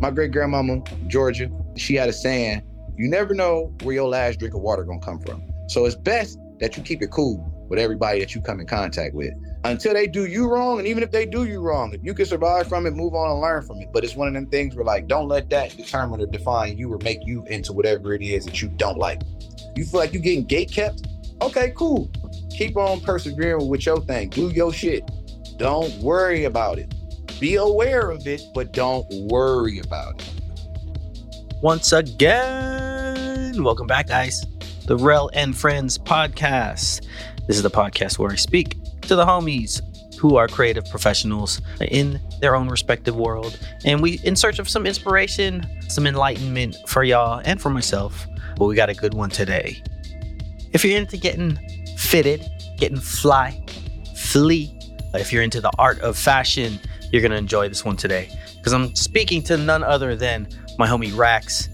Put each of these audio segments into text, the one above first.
My great grandmama, Georgia, she had a saying, you never know where your last drink of water gonna come from. So it's best that you keep it cool with everybody that you come in contact with until they do you wrong. And even if they do you wrong, if you can survive from it, move on and learn from it. But it's one of them things where like, don't let that determine or define you or make you into whatever it is that you don't like. You feel like you're getting gatekept? Okay, cool. Keep on persevering with your thing. Do your shit. Don't worry about it. Be aware of it, but don't worry about it. Once again, welcome back, guys. The REL and Friends podcast. This is the podcast where I speak to the homies who are creative professionals in their own respective world. And we in search of some inspiration, some enlightenment for y'all and for myself. But we got a good one today. If you're into getting fitted, getting fly, flee, if you're into the art of fashion, you're going to enjoy this one today because I'm speaking to none other than my homie Racks.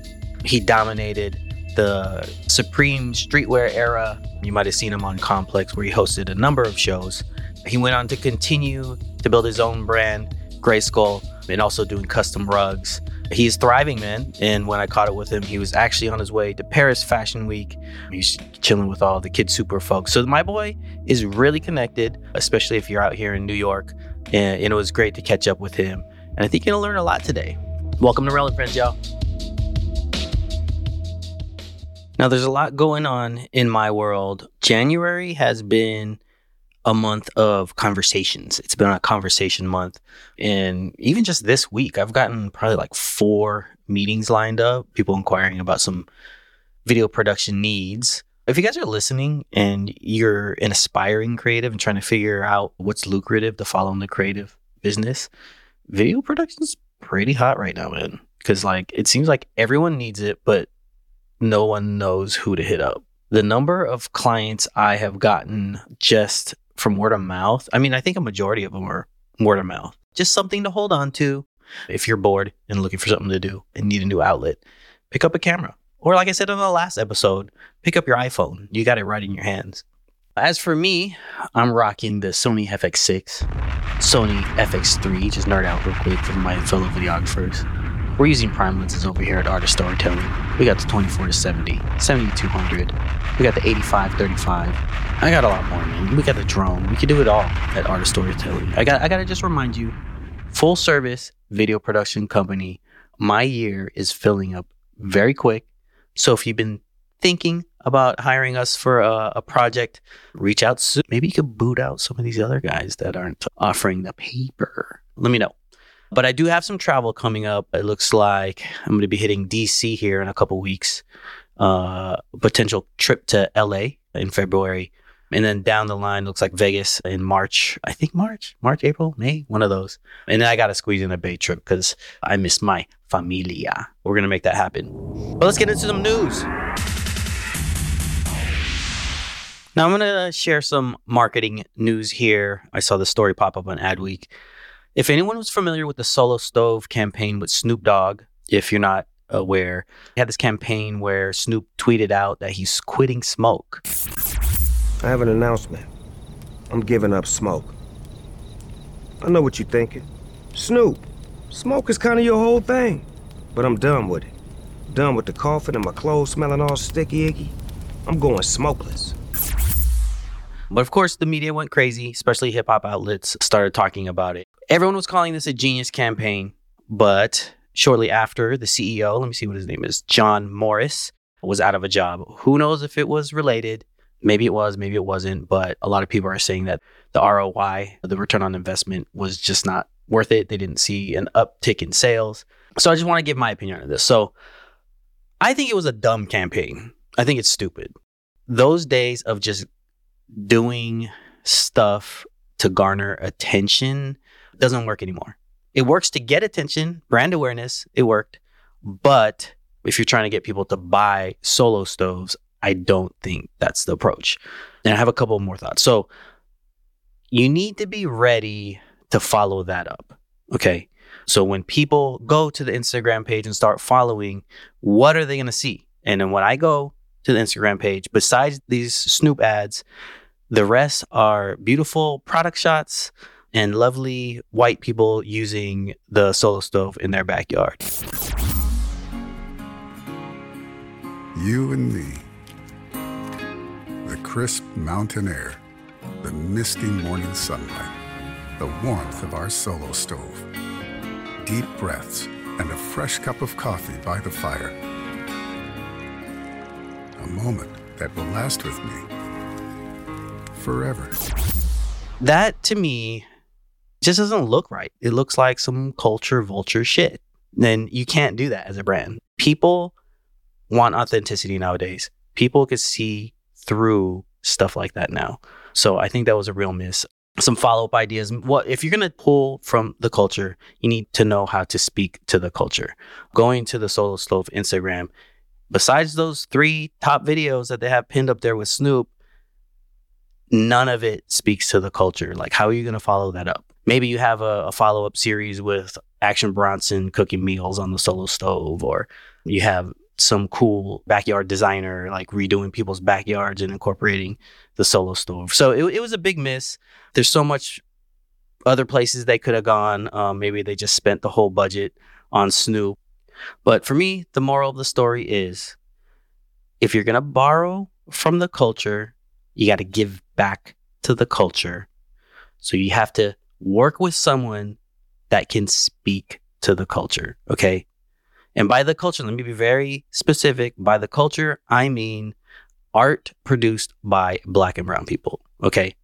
He dominated the Supreme streetwear era. You might have seen him on Complex where he hosted a number of shows. He went on to continue to build his own brand, Grayskull, and also doing custom rugs. He's thriving, man. And when I caught it with him, he was actually on his way to Paris Fashion Week. He's chilling with all the Kid Super folks. So my boy is really connected, especially if you're out here in New York. And it was great to catch up with him. And I think you're going to learn a lot today. Welcome to REL & Friends, y'all. Now, there's a lot going on in my world. January has been a month of conversations. It's been a conversation month. And even just this week, I've gotten probably like 4 meetings lined up, people inquiring about some video production needs. If you guys are listening and you're an aspiring creative and trying to figure out what's lucrative to follow in the creative business, video production is pretty hot right now, man. Because like it seems like everyone needs it, but no one knows who to hit up. The number of clients I have gotten just from word of mouth. I mean, I think a majority of them are word of mouth. Just something to hold on to. If you're bored and looking for something to do and need a new outlet, pick up a camera. Or like I said on the last episode, pick up your iPhone. You got it right in your hands. As for me, I'm rocking the Sony FX6, Sony FX3. Just nerd out real quick for my fellow videographers. We're using prime lenses over here at Art of Storytelling. We got the 24-70, 70-200. We got the 85-35. I got a lot more, man. We got the drone. We can do it all at Art of Storytelling. I got to just remind you, full service video production company. My year is filling up very quick. So if you've been thinking about hiring us for a project, reach out soon. Maybe you could boot out some of these other guys that aren't offering the paper. Let me know. But I do have some travel coming up. It looks like I'm going to be hitting DC here in a couple weeks. Potential trip to LA in February. And then down the line, looks like Vegas in March. I think March, April, May, one of those. And then I got to squeeze in a Bay trip because I miss my familia. We're going to make that happen. But let's get into some news. Now I'm going to share some marketing news here. I saw the story pop up on Adweek. If anyone was familiar with the Solo Stove campaign with Snoop Dogg, if you're not aware, he had this campaign where Snoop tweeted out that he's quitting smoke. I have an announcement. I'm giving up smoke. I know what you're thinking. Snoop, smoke is kind of your whole thing. But I'm done with it. Done with the coughing and my clothes smelling all sticky-icky. I'm going smokeless. But of course, the media went crazy, especially hip-hop outlets started talking about it. Everyone was calling this a genius campaign, but shortly after, the CEO, let me see what his name is, John Morris, was out of a job. Who knows if it was related? Maybe it was, maybe it wasn't, but a lot of people are saying that the ROI, the return on investment, was just not worth it. They didn't see an uptick in sales. So I just want to give my opinion on this. So I think it was a dumb campaign. I think it's stupid. Those days of just doing stuff to garner attention doesn't work anymore. It works to get attention, brand awareness, it worked. But if you're trying to get people to buy Solo Stoves, I don't think that's the approach. And I have a couple more thoughts. So you need to be ready to follow that up. Okay. So when people go to the Instagram page and start following, what are they going to see? And then when I go to the Instagram page, besides these Snoop ads, the rest are beautiful product shots and lovely white people using the Solo Stove in their backyard. you and me. The crisp mountain air, the misty morning sunlight, the warmth of our Solo Stove, deep breaths, and a fresh cup of coffee by the fire. A moment that will last with me forever. That, to me, just doesn't look right. It looks like some culture vulture shit. Then you can't do that as a brand. People want authenticity nowadays. People could see through stuff like that now. So I think that was a real miss. Some follow-up ideas. Well, if you're going to pull from the culture, you need to know how to speak to the culture. Going to the Solo Stove Instagram, besides those 3 top videos that they have pinned up there with Snoop, none of it speaks to the culture. Like, how are you going to follow that up? Maybe you have a follow-up series with Action Bronson cooking meals on the Solo Stove, or you have some cool backyard designer like redoing people's backyards and incorporating the Solo Stove. So it was a big miss. There's so much other places they could have gone. Maybe they just spent the whole budget on Snoop. But for me, the moral of the story is, if you're going to borrow from the culture, you got to give back to the culture. So you have to work with someone that can speak to the culture, okay? And by the culture, let me be very specific. By the culture, I mean art produced by Black and brown people, okay?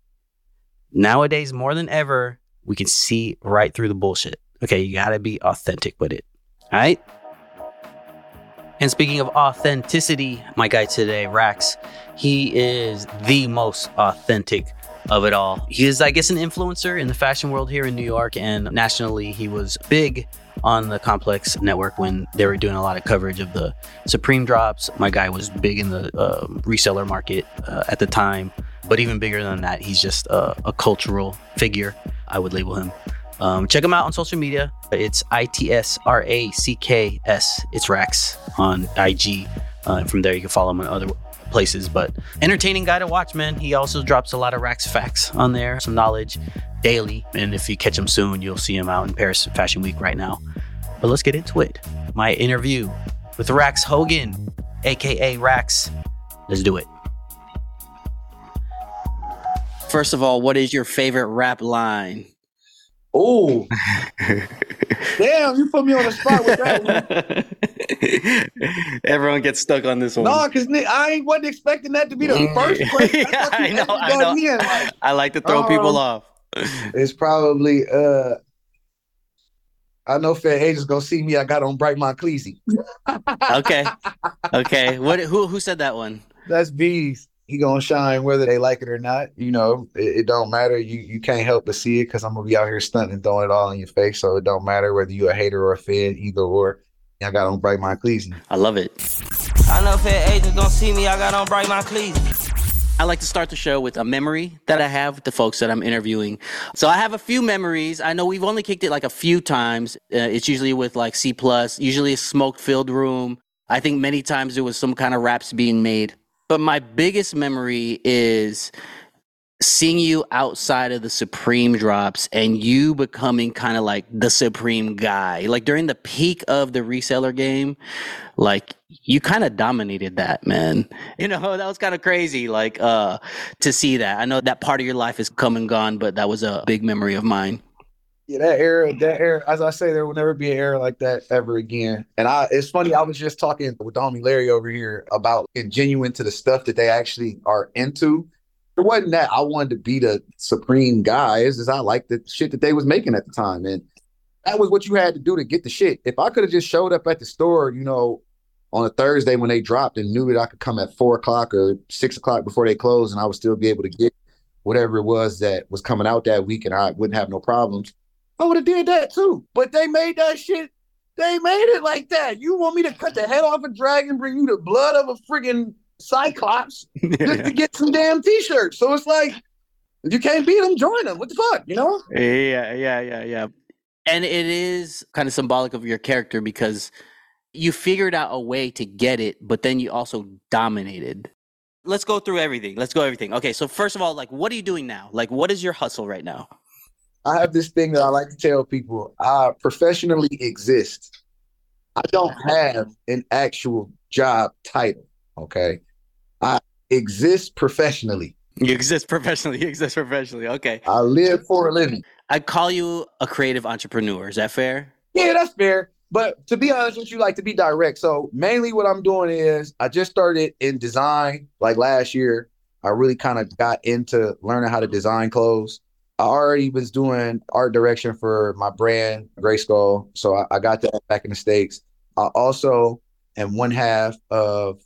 Nowadays, more than ever, we can see right through the bullshit, okay? You got to be authentic with it, all right? And speaking of authenticity, my guy today, Racks, he is the most authentic of it all. He is, I guess, an influencer in the fashion world here in New York, and nationally he was big on the Complex network when they were doing a lot of coverage of the Supreme drops. My guy was big in the reseller market at the time, but even bigger than that, he's just a cultural figure, I would label him. Check him out on social media. It's ITSRACKS. It's Racks on IG. From there you can follow him on other places, but entertaining guy to watch, man. He also drops a lot of Racks facts on there, some knowledge daily, and if you catch him soon, you'll see him out in Paris Fashion Week right now. But let's get into it. My interview with Racks Hogan, aka Racks. Let's do it. First of all, what is your favorite rap line? Oh, damn, you put me on the spot with that one. Everyone gets stuck on this one. No, because I wasn't expecting that to be the first place. I know. I like to throw people off. It's probably, I know Fed Agent's going to see me. I got on Bright Mont Cleese. Okay. What? Who said that one? That's B's. He gonna shine whether they like it or not. You know, it don't matter. You can't help but see it, because I'm gonna be out here stunting and throwing it all in your face. So it don't matter whether you a hater or a fan, either or. I got on Bright Mont Cleese. I love it. I know Fed Agents gonna see me. I got on Bright Mont Cleese. I like to start the show with a memory that I have with the folks that I'm interviewing. So I have a few memories. I know we've only kicked it like a few times. It's usually with like C+, usually a smoke-filled room. I think many times there was some kind of raps being made. But my biggest memory is seeing you outside of the Supreme drops and you becoming kind of like the Supreme guy. Like during the peak of the reseller game, like you kind of dominated that, man. You know, that was kind of crazy, like to see that. I know that part of your life is come and gone, but that was a big memory of mine. Yeah, that era, as I say, there will never be an era like that ever again. And it's funny, I was just talking with Domi Larry over here about being genuine to the stuff that they actually are into. It wasn't that I wanted to be the Supreme guy. It's just I liked the shit that they was making at the time. And that was what you had to do to get the shit. If I could have just showed up at the store, you know, on a Thursday when they dropped and knew that I could come at 4:00 or 6:00 before they closed and I would still be able to get whatever it was that was coming out that week and I wouldn't have no problems, I would have did that too, but they made that shit. They made it like that. You want me to cut the head off a dragon, bring you the blood of a friggin' cyclops just to get some damn t-shirts? So it's like, you can't beat them, join them. What the fuck, you know? Yeah. And it is kind of symbolic of your character because you figured out a way to get it, but then you also dominated. Let's go through everything. Okay, so first of all, like, what are you doing now? Like, what is your hustle right now? I have this thing that I like to tell people. I professionally exist. I don't have an actual job title. Okay. I exist professionally. You exist professionally. You exist professionally. Okay. I live for a living. I call you a creative entrepreneur. Is that fair? Yeah, that's fair. But to be honest with you, like, to be direct. So mainly what I'm doing is I just started in design like last year. I really kind of got into learning how to design clothes. I already was doing art direction for my brand, Grayskull. So I got that back in the States. I also am one half of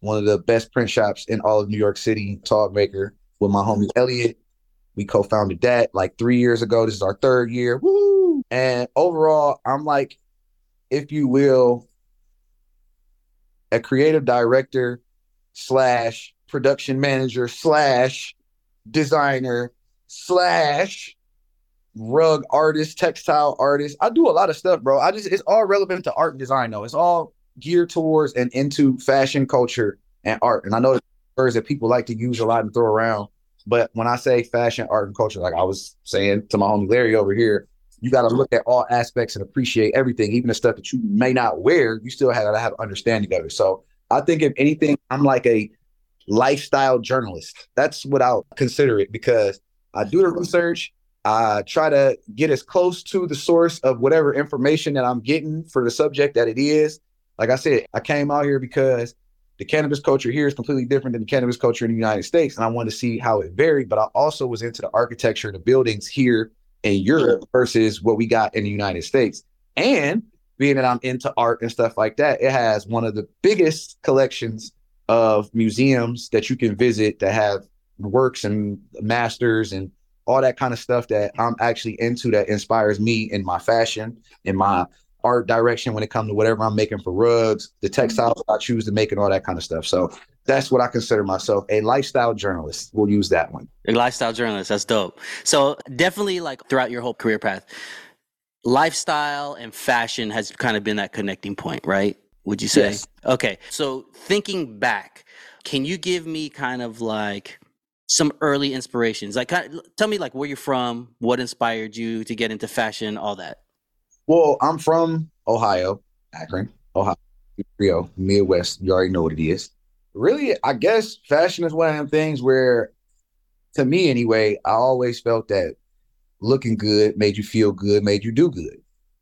one of the best print shops in all of New York City, Talkmaker, with my homie Elliot. We co-founded that like 3 years ago. This is our third year. Woo! And overall, I'm like, if you will, a creative director / production manager / designer / rug artist, textile artist. I do a lot of stuff, bro. It's all relevant to art and design, though. It's all geared towards and into fashion, culture, and art. And I know the words that people like to use a lot and throw around, but when I say fashion, art, and culture, like I was saying to my homie Larry over here, you got to look at all aspects and appreciate everything, even the stuff that you may not wear. You still have to have understanding of it. So I think if anything, I'm like a lifestyle journalist. That's what I'll consider it, because I do the research. I try to get as close to the source of whatever information that I'm getting for the subject that it is. Like I said, I came out here because the cannabis culture here is completely different than the cannabis culture in the United States. And I wanted to see how it varied, but I also was into the architecture, the buildings here in Europe versus what we got in the United States. And being that I'm into art and stuff like that, it has one of the biggest collections of museums that you can visit that have works and masters and all that kind of stuff that I'm actually into, that inspires me in my fashion, in my art direction when it comes to whatever I'm making for rugs, the textiles I choose to make, and all that kind of stuff. So that's what I consider myself, a lifestyle journalist. We'll use that one. A lifestyle journalist. That's dope. So definitely, like, throughout your whole career path, lifestyle and fashion has kind of been that connecting point, right? Would you say? Yes. Okay. So thinking back, can you give me kind of like some early inspirations? Like, tell me like where you're from, what inspired you to get into fashion, all that. Well, I'm from Ohio, Akron, Ohio, Midwest. You already know what it is. Really, I guess fashion is one of them things where, to me anyway, I always felt that looking good made you feel good, made you do good.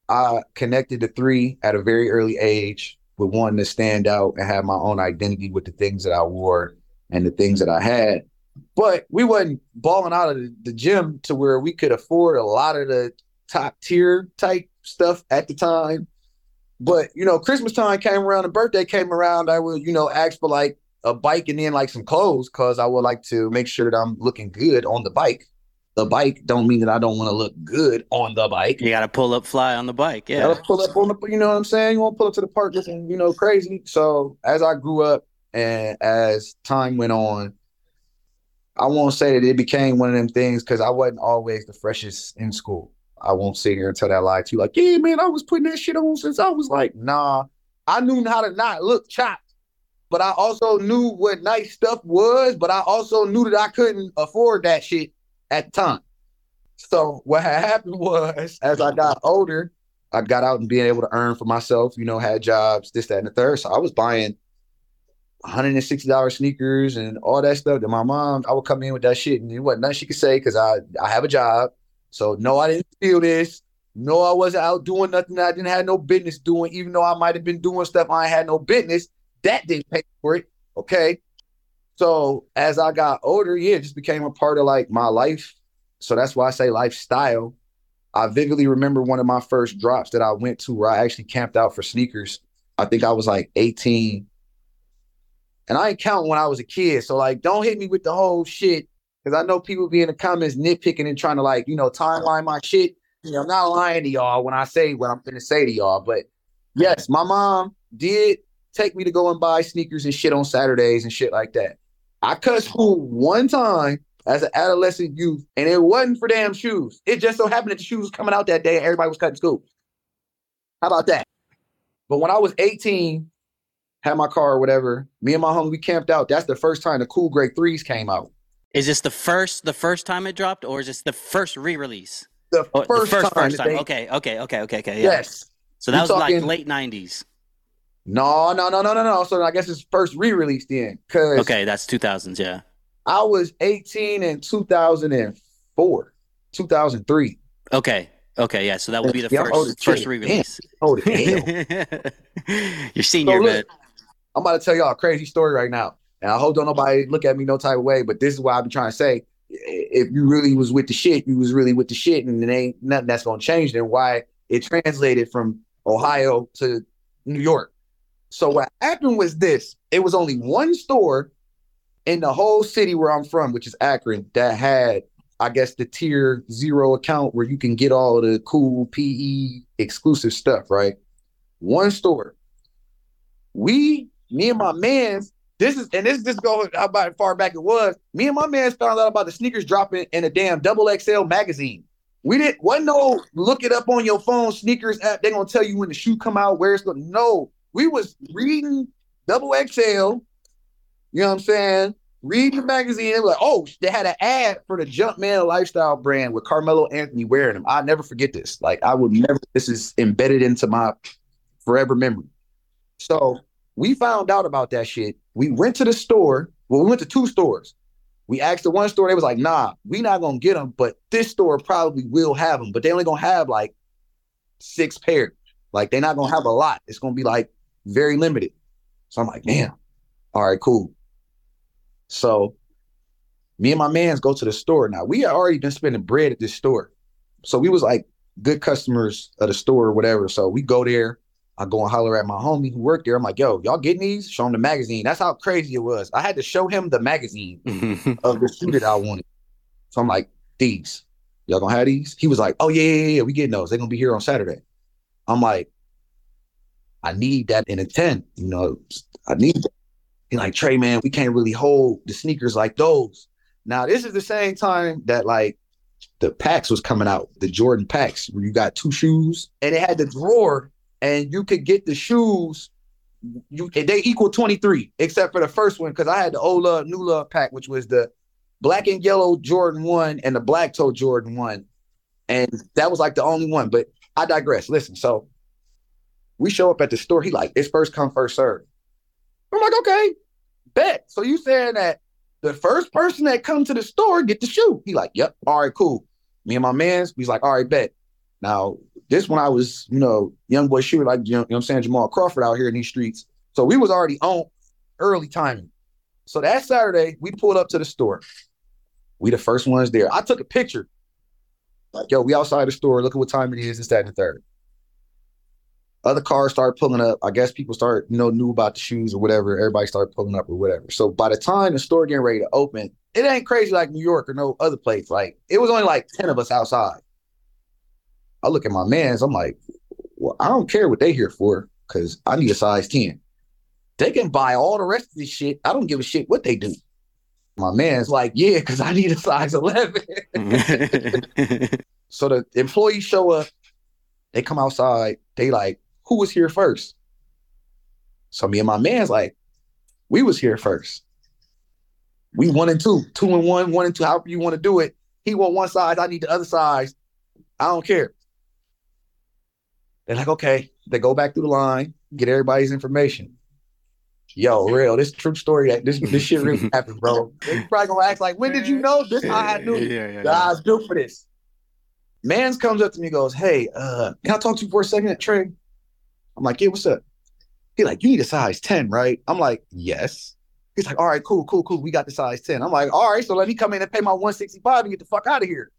I connected the three at a very early age with wanting to stand out and have my own identity with the things that I wore and the things that I had. But we wasn't balling out of the gym to where we could afford a lot of the top tier type stuff at the time. But, you know, Christmas time came around and birthday came around, I would, you know, ask for like a bike and then like some clothes, because I would like to make sure that I'm looking good on the bike. The bike don't mean that I don't want to look good on the bike. You got to pull up fly on the bike. Yeah. Let's pull up on the, you know what I'm saying? You won't pull up to the park looking, you know, crazy. So as I grew up and as time went on, I won't say that it became one of them things, because I wasn't always the freshest in school. I won't sit here and tell that lie to you. Like, yeah, man, I was putting that shit on since I was like, nah. I knew how to not look chopped, but I also knew what nice stuff was, but I also knew that I couldn't afford that shit at the time. So what had happened was, as I got older, I got out and being able to earn for myself, you know, had jobs, this, that, and the third. So I was buying $160 sneakers and all that stuff that my mom, I would come in with that shit, and it wasn't nothing she could say, because I have a job. So no, I didn't steal this. No, I wasn't out doing nothing that I didn't have no business doing, even though I might have been doing stuff I had no business. That didn't pay for it, okay? So as I got older, yeah, it just became a part of like my life. So that's why I say lifestyle. I vividly remember one of my first drops that I went to where I actually camped out for sneakers. I think I was like 18. And I ain't count when I was a kid. So like, don't hit me with the whole shit, because I know people be in the comments nitpicking and trying to, like, you know, timeline my shit. You know, I'm not lying to y'all when I say what I'm going to say to y'all. But yes, my mom did take me to go and buy sneakers and shit on Saturdays and shit like that. I cut school one time as an adolescent youth, and it wasn't for damn shoes. It just so happened that the shoes was coming out that day and everybody was cutting school. How about that? But when I was 18, had my car or whatever, me and my homie, we camped out. That's the first time the Cool Gray Threes came out. Is this the first time it dropped, or is this the first re-release? The first time. Okay. Yeah. Yes. So that was like late 90s. No. So I guess it's first re-release then. Cause okay, that's 2000s, yeah. I was 18 in 2004, 2003. Okay, yeah. So that would be the first re-release. Oh, damn. Your senior, so look, man. I'm about to tell y'all a crazy story right now. And I hope don't nobody look at me no type of way, but this is what I've been trying to say. If you really was with the shit, you was really with the shit, and it ain't nothing that's going to change, then why it translated from Ohio to New York. So what happened was this. It was only one store in the whole city where I'm from, which is Akron, that had, I guess, the tier 0 account where you can get all the cool PE exclusive stuff, right? One store. Me and my mans, this goes how far back it was. Me and my man found out about the sneakers dropping in a damn XXL magazine. We didn't look it up on your phone, sneakers app. They're gonna tell you when the shoe come out, where it's gonna. No, we was reading XXL. You know what I'm saying? Reading the magazine. They were like, oh, they had an ad for the Jumpman lifestyle brand with Carmelo Anthony wearing them. I'll never forget this. Like this is embedded into my forever memory. So we found out about that shit. We went to the store. Well, we went to two stores. We asked the one store. They was like, nah, we not going to get them, but this store probably will have them. But they only going to have like 6 pairs. Like they're not going to have a lot. It's going to be like very limited. So I'm like, damn. All right, cool. So me and my mans go to the store. Now, we had already been spending bread at this store. So we was like good customers of the store or whatever. So we go there. I go and holler at my homie who worked there. I'm like, yo, y'all getting these? Show him the magazine. That's how crazy it was. I had to show him the magazine of the shoe that I wanted. So I'm like, these. Y'all gonna have these? He was like, oh, yeah, we getting those. They're gonna be here on Saturday. I'm like, I need that in a 10. You know, I need that. He's like, Trey, man, we can't really hold the sneakers like those. Now, this is the same time that, like, the packs was coming out, the Jordan packs, where you got 2 shoes. And it had the drawer. And you could get the shoes, they equal 23, except for the first one, because I had the old love, new love pack, which was the black and yellow Jordan 1 and the black toe Jordan 1. And that was like the only one, but I digress. Listen, so we show up at the store. He like, it's first come, first serve. I'm like, okay, bet. So you saying that the first person that come to the store get the shoe? He like, yep, all right, cool. Me and my mans, he's like, all right, bet. Now, this when I was, you know, young boy shooter, like, you know what I'm saying, Jamal Crawford out here in these streets. So we was already on early timing. So that Saturday, we pulled up to the store. We the first ones there. I took a picture. Like, yo, we outside the store. Look at what time it is. It's that and the third. Other cars started pulling up. I guess people started, you know, knew about the shoes or whatever. Everybody started pulling up or whatever. So by the time the store getting ready to open, it ain't crazy like New York or no other place. Like, it was only like 10 of us outside. I look at my mans, I'm like, well, I don't care what they here for, because I need a size 10. They can buy all the rest of this shit. I don't give a shit what they do. My man's like, yeah, because I need a size 11. So the employees show up, they come outside, they like, who was here first? So me and my man's like, we was here first. We 1 and 2, 2 and 1, 1 and 2, however you want to do it. He want one size, I need the other size. I don't care. They're like, okay. They go back through the line, get everybody's information. Yo, real, this true story. This shit really happened, bro. They probably gonna ask like, when did you know? This how I knew. I was built for this. Mans comes up to me and goes, hey, can I talk to you for a second, Trey? I'm like, yeah, what's up? He's like, you need a size 10, right? I'm like, yes. He's like, all right, cool. We got the size 10. I'm like, all right, so let me come in and pay my $165 and get the fuck out of here.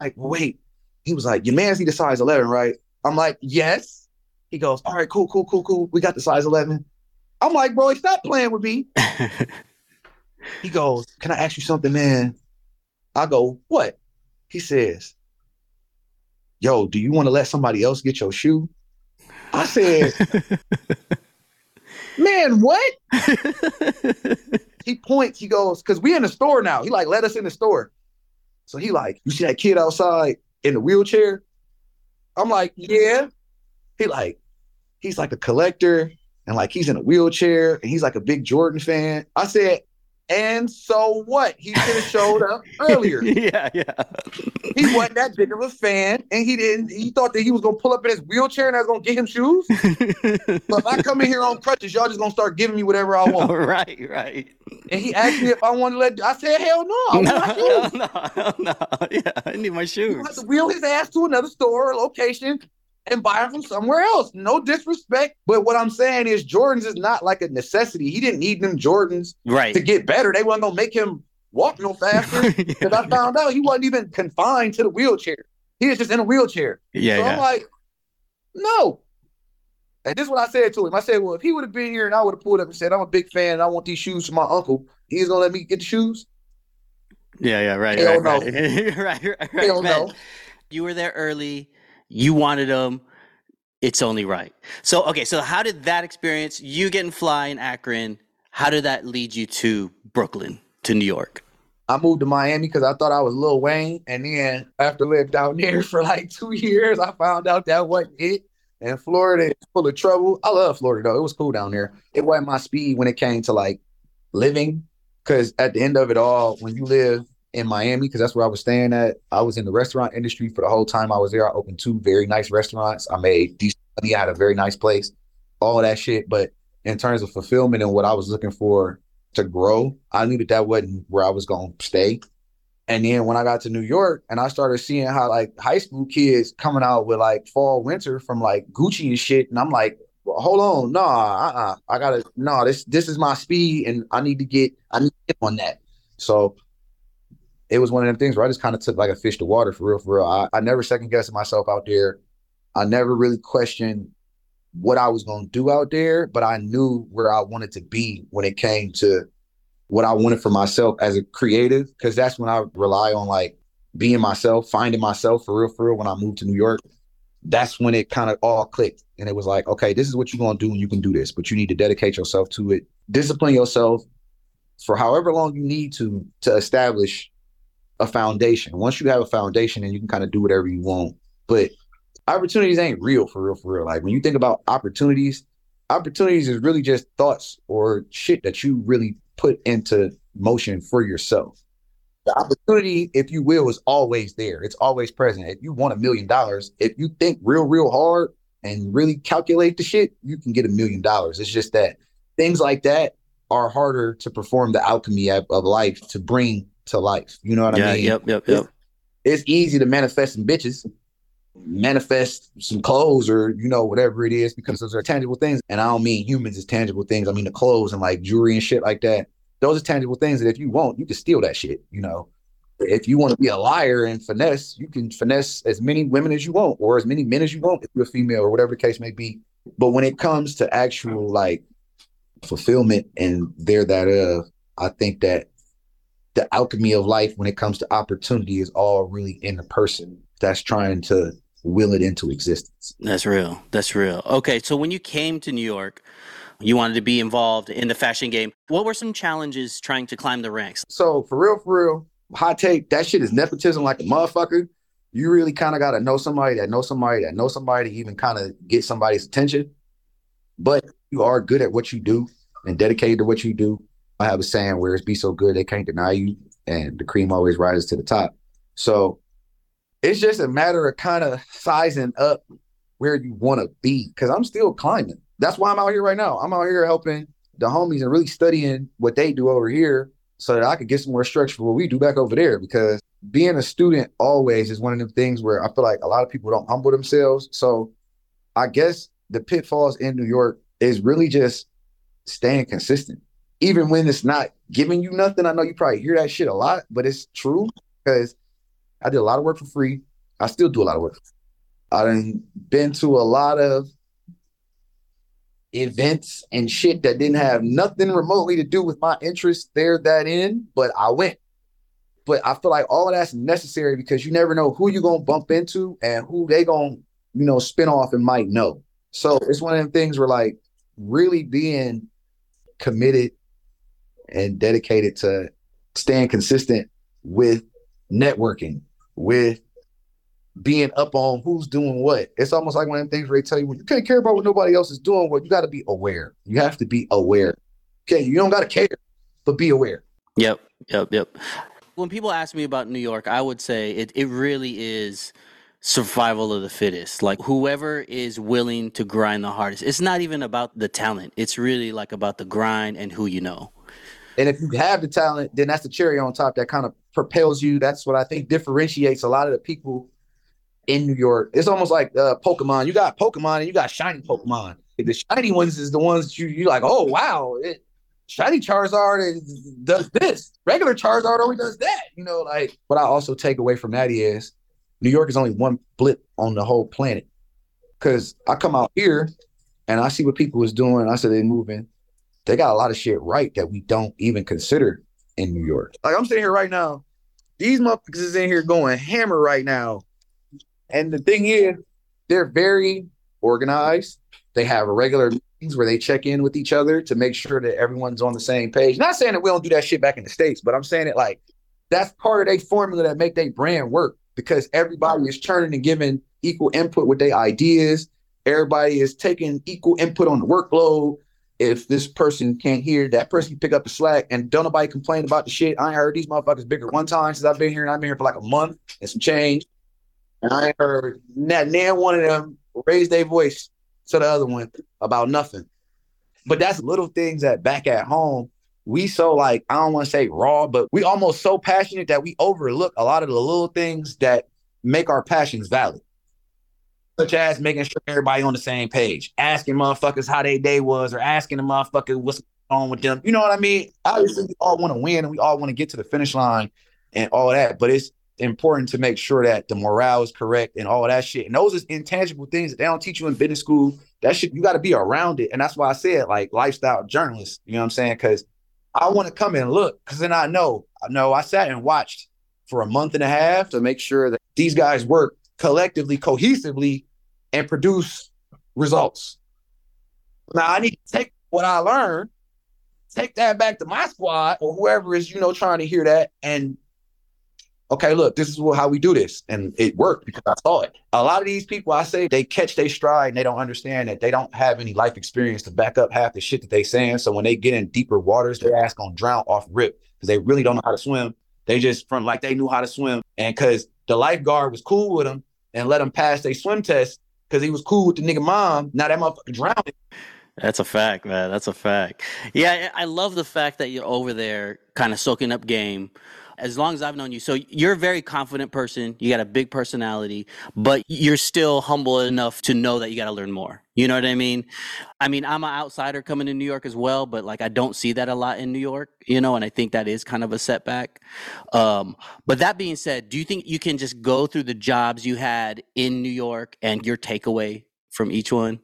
Like, wait. He was like, your man's need a size 11, right? I'm like, yes. He goes, all right, cool. We got the size 11. I'm like, bro, stop playing with me. He goes, can I ask you something, man? I go, what? He says, yo, do you want to let somebody else get your shoe? I said, man, what? He points, he goes, because we in the store now. He like, let us in the store. So he like, you see that kid outside in the wheelchair? I'm like, yeah. He's like a collector and like he's in a wheelchair and he's like a big Jordan fan. I said, And so what? He should have showed up earlier. Yeah. He wasn't that big of a fan, and he thought that he was gonna pull up in his wheelchair and I was gonna get him shoes. So if I come in here on crutches, y'all just gonna start giving me whatever I want. Right. And he asked me if I wanted to I said, hell no, I want my shoes. Yeah, I need my shoes. You have to wheel his ass to another store or location and buy them from somewhere else. No disrespect, but what I'm saying is Jordans is not like a necessity. He didn't need them Jordans to get better. They weren't going to make him walk no faster because I found out he wasn't even confined to the wheelchair. He was just in a wheelchair. I'm like, no. And this is what I said to him. I said, well, if he would have been here and I would have pulled up and said, I'm a big fan and I want these shoes from my uncle, he's going to let me get the shoes? Hell no. Right. Hell no. You were there early. You wanted them. It's only right. So, okay. So how did that experience, you getting fly in Akron, how did that lead you to Brooklyn, to New York? I moved to Miami because I thought I was Lil Wayne. And then after lived down there for like 2 years, I found out that wasn't it. And Florida is full of trouble. I love Florida though. It was cool down there. It wasn't my speed when it came to like living. Because at the end of it all, when you live in Miami, because that's where I was staying at, I was in the restaurant industry for the whole time I was there. I opened 2 very nice restaurants. I made decent money. I had a very nice place, all that shit. But in terms of fulfillment and what I was looking for to grow, I knew that wasn't where I was going to stay. And then when I got to New York and I started seeing how like high school kids coming out with like fall, winter from like Gucci and shit. And I'm like, well, hold on. This is my speed and I need to get on that. So it was one of them things where I just kind of took like a fish to water for real. I never second guessed myself out there. I never really questioned what I was going to do out there, but I knew where I wanted to be when it came to what I wanted for myself as a creative, because that's when I rely on like being myself, finding myself for real. When I moved to New York, that's when it kind of all clicked. And it was like, okay, this is what you're going to do and you can do this, but you need to dedicate yourself to it. Discipline yourself for however long you need to establish a foundation. Once you have a foundation, and you can kind of do whatever you want, but opportunities ain't real for real. Like when you think about opportunities is really just thoughts or shit that you really put into motion for yourself. The opportunity, if you will, is always there. It's always present. If you want $1 million, if you think real hard and really calculate the shit, you can get $1 million. It's just that things like that are harder to perform the alchemy of life to bring to life. You know what I mean? Yep. It's easy to manifest some bitches, manifest some clothes or, whatever it is, because those are tangible things. And I don't mean humans as tangible things. I mean, the clothes and like jewelry and shit like that. Those are tangible things that if you want, you can steal that shit. If you want to be a liar and finesse, you can finesse as many women as you want or as many men as you want if you're a female or whatever the case may be. But when it comes to actual like fulfillment and thereof, I think that the alchemy of life when it comes to opportunity is all really in the person that's trying to will it into existence. That's real. Okay. So when you came to New York, you wanted to be involved in the fashion game. What were some challenges trying to climb the ranks? So for real, hot take, that shit is nepotism like a motherfucker. You really kind of got to know somebody that knows somebody that knows somebody to even kind of get somebody's attention. But you are good at what you do and dedicated to what you do. I have a saying where it's be so good they can't deny you, and the cream always rises to the top. So it's just a matter of kind of sizing up where you want to be, because I'm still climbing. That's why I'm out here right now. I'm out here helping the homies and really studying what they do over here so that I could get some more structure for what we do back over there, because being a student always is one of them things where I feel like a lot of people don't humble themselves. So I guess the pitfalls in New York is really just staying consistent. Even when it's not giving you nothing, I know you probably hear that shit a lot, but it's true, because I did a lot of work for free. I still do a lot of work. I done been to a lot of events and shit that didn't have nothing remotely to do with my interest there that in, but I went. But I feel like all of that's necessary, because you never know who you're going to bump into and who they going to, spin off and might know. So it's one of them things where like really being committed and dedicated to staying consistent with networking, with being up on who's doing what. It's almost like one of the things where they tell you, well, you can't care about what nobody else is doing. Well, you got to be aware. You have to be aware. Okay, you don't got to care, but be aware. Yep. When people ask me about New York, I would say it really is survival of the fittest. Like, whoever is willing to grind the hardest. It's not even about the talent. It's really like about the grind and who you know. And if you have the talent, then that's the cherry on top that kind of propels you. That's what I think differentiates a lot of the people in New York. It's almost like Pokemon. You got Pokemon and you got shiny Pokemon. The shiny ones is the ones that you like, oh, wow. Shiny Charizard does this. Regular Charizard only does that. You know, like, what I also take away from that is New York is only one blip on the whole planet. Because I come out here and I see what people is doing. I said they're moving. They got a lot of shit right that we don't even consider in New York. Like, I'm sitting here right now. These motherfuckers is in here going hammer right now. And the thing is, they're very organized. They have regular meetings where they check in with each other to make sure that everyone's on the same page. Not saying that we don't do that shit back in the States, but I'm saying it like that's part of their formula that make their brand work, because everybody is turning and giving equal input with their ideas. Everybody is taking equal input on the workload. If this person can't hear, that person can pick up the slack, and don't nobody complain about the shit. I ain't heard these motherfuckers bigger one time since I've been here, and I've been here for like a month and some change. And I ain't heard not one of them raise their voice to the other one about nothing. But that's little things that back at home, we so like, I don't want to say raw, but we almost so passionate that we overlook a lot of the little things that make our passions valid. Such as making sure everybody on the same page, asking motherfuckers how their day was, or asking the motherfucker what's going on with them. You know what I mean? Obviously, we all want to win and we all want to get to the finish line and all that, but it's important to make sure that the morale is correct and all that shit. And those is intangible things that they don't teach you in business school. That shit, you got to be around it. And that's why I said, like, lifestyle journalist, you know what I'm saying? Because I want to come and look, because then I know I sat and watched for a month and a half to make sure that these guys work collectively, cohesively, and produce results. Now, I need to take what I learned, take that back to my squad or whoever is, trying to hear that, and, okay, look, this is how we do this. And it worked because I saw it. A lot of these people, I say, they catch their stride and they don't understand that they don't have any life experience to back up half the shit that they saying. So when they get in deeper waters, their ass gonna drown off rip because they really don't know how to swim. They just front like they knew how to swim. And because the lifeguard was cool with him and let him pass their swim test because he was cool with the nigga mom. Now that motherfucker drowning. That's a fact, man. That's a fact. Yeah, I love the fact that you're over there kind of soaking up game. As long as I've known you, so you're a very confident person. You got a big personality, but you're still humble enough to know that you got to learn more. You know what I mean? I mean, I'm an outsider coming to New York as well, but like I don't see that a lot in New York, and I think that is kind of a setback. But that being said, do you think you can just go through the jobs you had in New York and your takeaway from each one?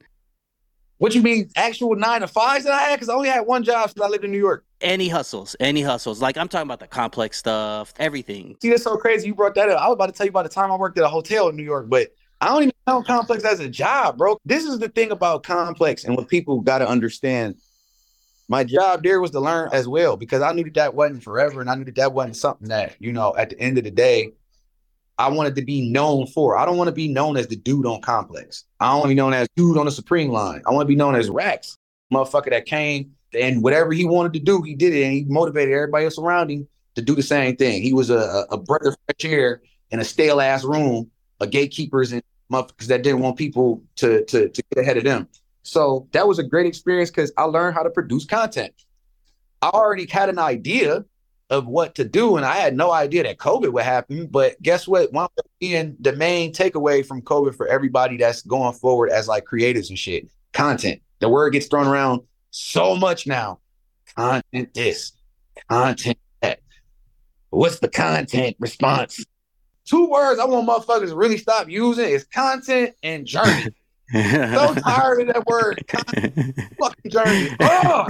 What you mean, actual 9-to-5s that I had? Because I only had one job since I lived in New York. Any hustles. Like, I'm talking about the complex stuff, everything. See, that's so crazy you brought that up. I was about to tell you about the time I worked at a hotel in New York, but I don't even know complex as a job, bro. This is the thing about complex and what people got to understand. My job there was to learn as well, because I knew that wasn't forever, and I knew that wasn't something that, at the end of the day, I wanted to be known for. I don't want to be known as the dude on Complex. I don't want to be known as dude on the Supreme line. I want to be known as Racks, motherfucker that came and whatever he wanted to do, he did it, and he motivated everybody else around him to do the same thing. He was a breath of fresh air in a stale ass room of gatekeepers and motherfuckers that didn't want people to get ahead of them. So that was a great experience because I learned how to produce content. I already had an idea of what to do, and I had no idea that COVID would happen, but guess what? One being the main takeaway from COVID for everybody that's going forward as like creators and shit, content. The word gets thrown around so much now. Content this, content that. What's the content response? Two words I want motherfuckers to really stop using is content and journey. So tired of that word, content, fucking journey. Oh!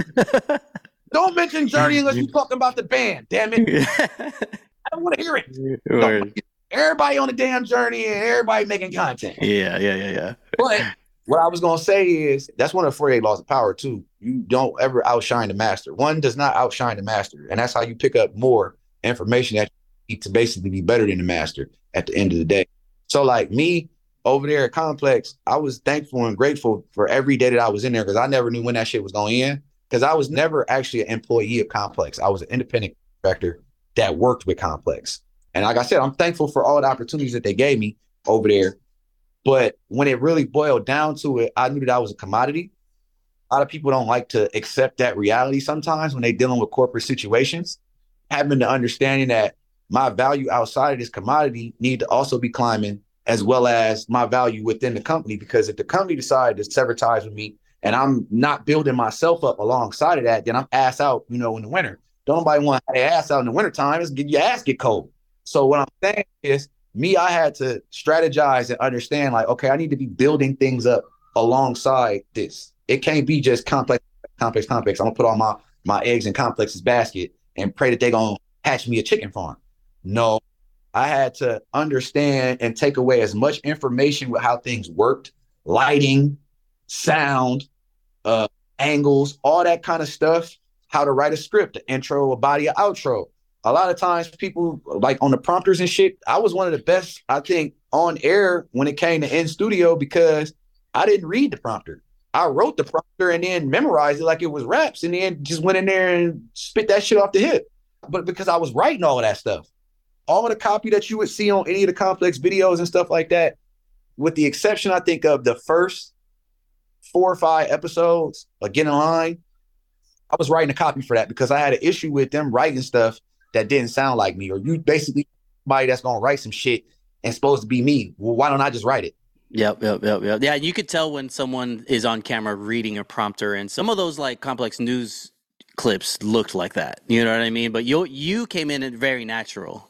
Don't mention journey unless you're talking about the band. Damn it. I don't want to hear it. Everybody on the damn journey and everybody making content. Yeah. But what I was going to say is that's one of the Fourier laws of power, too. You don't ever outshine the master. One does not outshine the master. And that's how you pick up more information that you need to basically be better than the master at the end of the day. So like me over there at Complex, I was thankful and grateful for every day that I was in there because I never knew when that shit was going to end. Because I was never actually an employee of Complex. I was an independent director that worked with Complex. And like I said, I'm thankful for all the opportunities that they gave me over there. But when it really boiled down to it, I knew that I was a commodity. A lot of people don't like to accept that reality sometimes when they're dealing with corporate situations. Having the understanding that my value outside of this commodity need to also be climbing, as well as my value within the company. Because if the company decides to sever ties with me and I'm not building myself up alongside of that, then I'm ass out, you know, in the winter. Don't nobody want to have their ass out in the wintertime. It's your ass get cold. So what I'm saying is, I had to strategize and understand, like, okay, I need to be building things up alongside this. It can't be just complex. I'm gonna put all my eggs in Complex's basket and pray that they're gonna hatch me a chicken farm. No, I had to understand and take away as much information with how things worked, lighting, sound, angles, all that kind of stuff, how to write a script, an intro, a body, an outro. A lot of times people, like on the prompters and shit, I was one of the best, I think, on air when it came to in studio because I didn't read the prompter. I wrote the prompter and then memorized it like it was raps and then just went in there and spit that shit off the hip. But because I was writing all of that stuff, all of the copy that you would see on any of the Complex videos and stuff like that, with the exception, I think, of the first 4 or 5 episodes, like Get in Line, I was writing a copy for that because I had an issue with them writing stuff that didn't sound like me, or you basically somebody that's going to write some shit and supposed to be me. Well, why don't I just write it? Yep. Yeah, you could tell when someone is on camera reading a prompter, and some of those like Complex news clips looked like that. You know what I mean? But you came in very natural.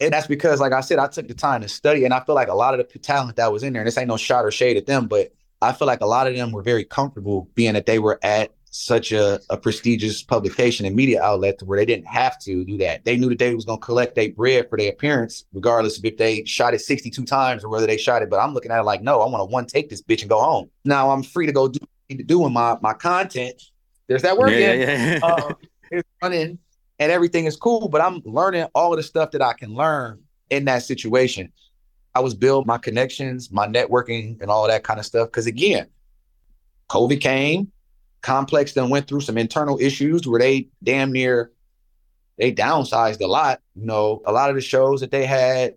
And that's because, like I said, I took the time to study, and I feel like a lot of the talent that was in there, and this ain't no shot or shade at them, but I feel like a lot of them were very comfortable being that they were at such a prestigious publication and media outlet to where they didn't have to do that. They knew that they was going to collect their bread for their appearance, regardless of if they shot it 62 times or whether they shot it. But I'm looking at it like, no, I want to one take this bitch and go home. Now I'm free to go do what I need to do in my content. There's that word again. Yeah. It's running and everything is cool, but I'm learning all of the stuff that I can learn in that situation. I was building my connections, my networking, and all of that kind of stuff. Because again, COVID came. Complex then went through some internal issues where they damn near, they downsized a lot. You know, a lot of the shows that they had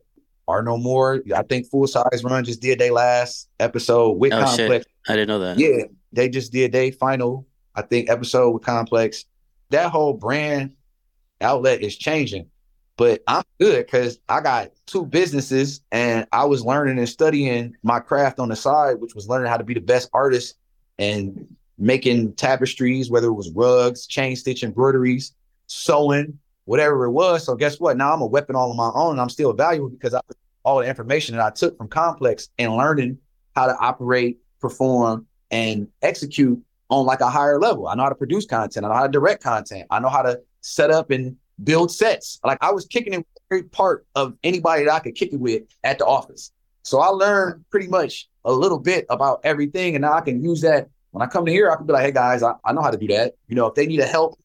are no more. I think Full Size Run just did their last episode with Complex. Shit. I didn't know that. Yeah, they just did their final, I think, episode with Complex. That whole brand outlet is changing. But I'm good because I got 2 businesses and I was learning and studying my craft on the side, which was learning how to be the best artist and making tapestries, whether it was rugs, chain stitch, embroideries, sewing, whatever it was. So guess what? Now I'm a weapon all on my own and I'm still valuable because I put all the information that I took from Complex and learning how to operate, perform, and execute on like a higher level. I know how to produce content. I know how to direct content. I know how to set up and build sets. Like I was kicking in every part of anybody that I could kick it with at the office. So I learned pretty much a little bit about everything. And now I can use that when I come to here, I can be like, hey guys, I know how to do that. You know, if they need a help,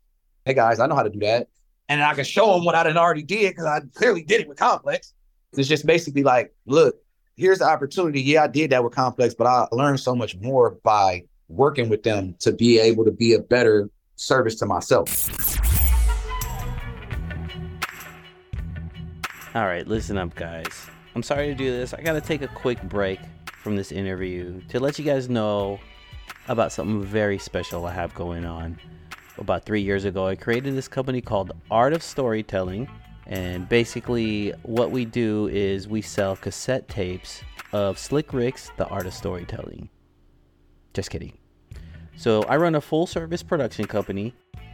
hey guys, I know how to do that. And I can show them what I done already did because I clearly did it with Complex. It's just basically like, look, here's the opportunity. Yeah, I did that with Complex, but I learned so much more by working with them to be able to be a better service to myself. All right, listen up, guys. I'm sorry to do this. I got to take a quick break from this interview to let you guys know about something very special I have going on. About 3 years ago, I created this company called Art of Storytelling. And basically what we do is we sell cassette tapes of Slick Rick's The Art of Storytelling. Just kidding. So I run a full service production company.